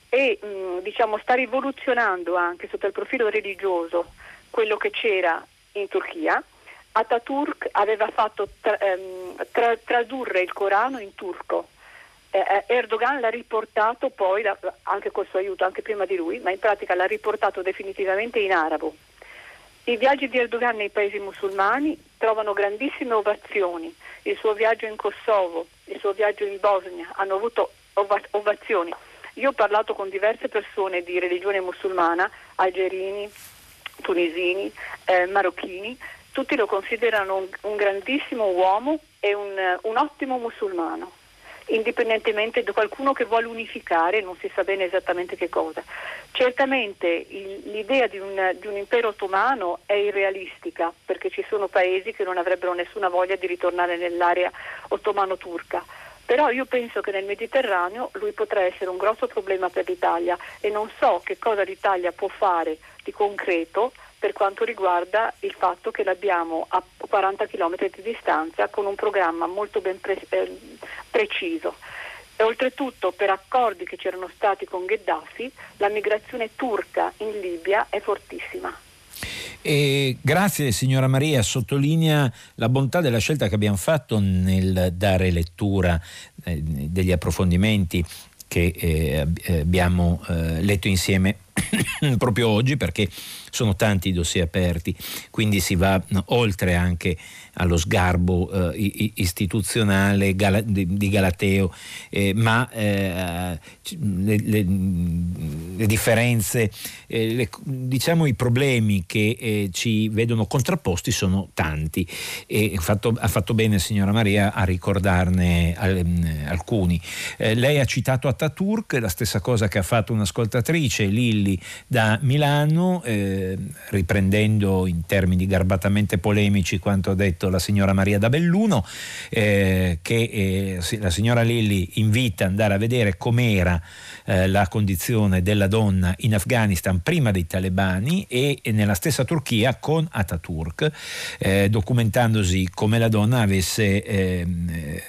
e um, diciamo sta rivoluzionando anche sotto il profilo religioso quello che c'era in Turchia. Atatürk aveva fatto tra, um, tra, tradurre il Corano in turco. Eh, Erdogan l'ha riportato poi, la, anche col suo aiuto, anche prima di lui, ma in pratica l'ha riportato definitivamente in arabo. I viaggi di Erdogan nei paesi musulmani trovano grandissime ovazioni. Il suo viaggio in Kosovo, il suo viaggio in Bosnia hanno avuto ova- ovazioni. Io ho parlato con diverse persone di religione musulmana, algerini, tunisini, eh, marocchini, tutti lo considerano un, un grandissimo uomo e un, un ottimo musulmano. indipendentemente da qualcuno che vuole unificare, non si sa bene esattamente che cosa. Certamente il, l'idea di un, di un impero ottomano è irrealistica, perché ci sono paesi che non avrebbero nessuna voglia di ritornare nell'area ottomano-turca. Però io penso che nel Mediterraneo lui potrà essere un grosso problema per l'Italia, e non so che cosa l'Italia può fare di concreto per quanto riguarda il fatto che l'abbiamo a quaranta chilometri di distanza con un programma molto ben pre- eh, preciso. E oltretutto, per accordi che c'erano stati con Gheddafi, la migrazione turca in Libia è fortissima. E grazie signora Maria, sottolinea la bontà della scelta che abbiamo fatto nel dare lettura eh, degli approfondimenti che eh, abbiamo eh, letto insieme proprio oggi, perché sono tanti i dossier aperti, quindi si va oltre anche allo sgarbo eh, istituzionale gala, di, di Galateo, eh, ma eh, le, le, le differenze, eh, le, diciamo i problemi che eh, ci vedono contrapposti sono tanti, e fatto, ha fatto bene signora Maria a ricordarne alcuni. Eh, lei ha citato Atatürk, la stessa cosa che ha fatto un'ascoltatrice, Lilli da Milano, eh, riprendendo in termini garbatamente polemici quanto ha detto la signora Maria da Belluno, eh, che eh, la signora Lilli invita ad andare a vedere com'era eh, la condizione della donna in Afghanistan prima dei talebani e, e nella stessa Turchia con Atatürk, eh, documentandosi come la donna avesse eh,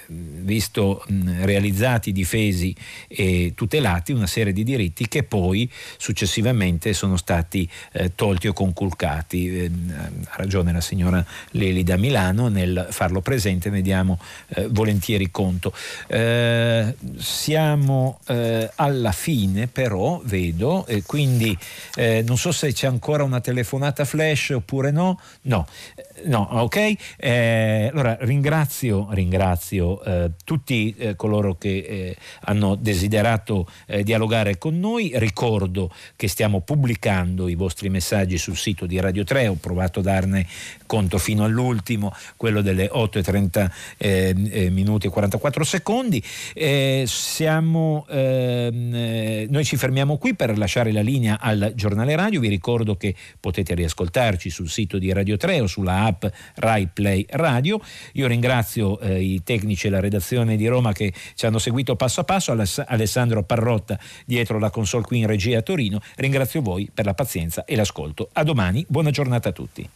visto mh, realizzati, difesi e tutelati una serie di diritti che poi successivamente sono stati eh, tolti o conculcati. Eh, ha ragione la signora Lilli da Milano nel farlo presente, ne diamo eh, volentieri conto. Eh, siamo eh, alla fine però, vedo, e quindi eh, non so se c'è ancora una telefonata flash oppure no. No, no, ok. Eh, allora ringrazio, ringrazio eh, tutti eh, coloro che eh, hanno desiderato eh, dialogare con noi. Ricordo che stiamo pubblicando i vostri messaggi sul sito di Radio tre, ho provato a darne conto fino all'ultimo, quello delle otto e trenta eh, minuti e quarantaquattro secondi. Eh, siamo, eh, noi ci fermiamo qui per lasciare la linea al giornale radio. Vi ricordo che potete riascoltarci sul sito di Radio tre o sulla app Rai Play Radio. Io ringrazio eh, i tecnici e la redazione di Roma che ci hanno seguito passo a passo, Aless- Alessandro Parrotta dietro la console qui in regia a Torino. Ringrazio voi per la pazienza e l'ascolto. A domani, buona giornata a tutti.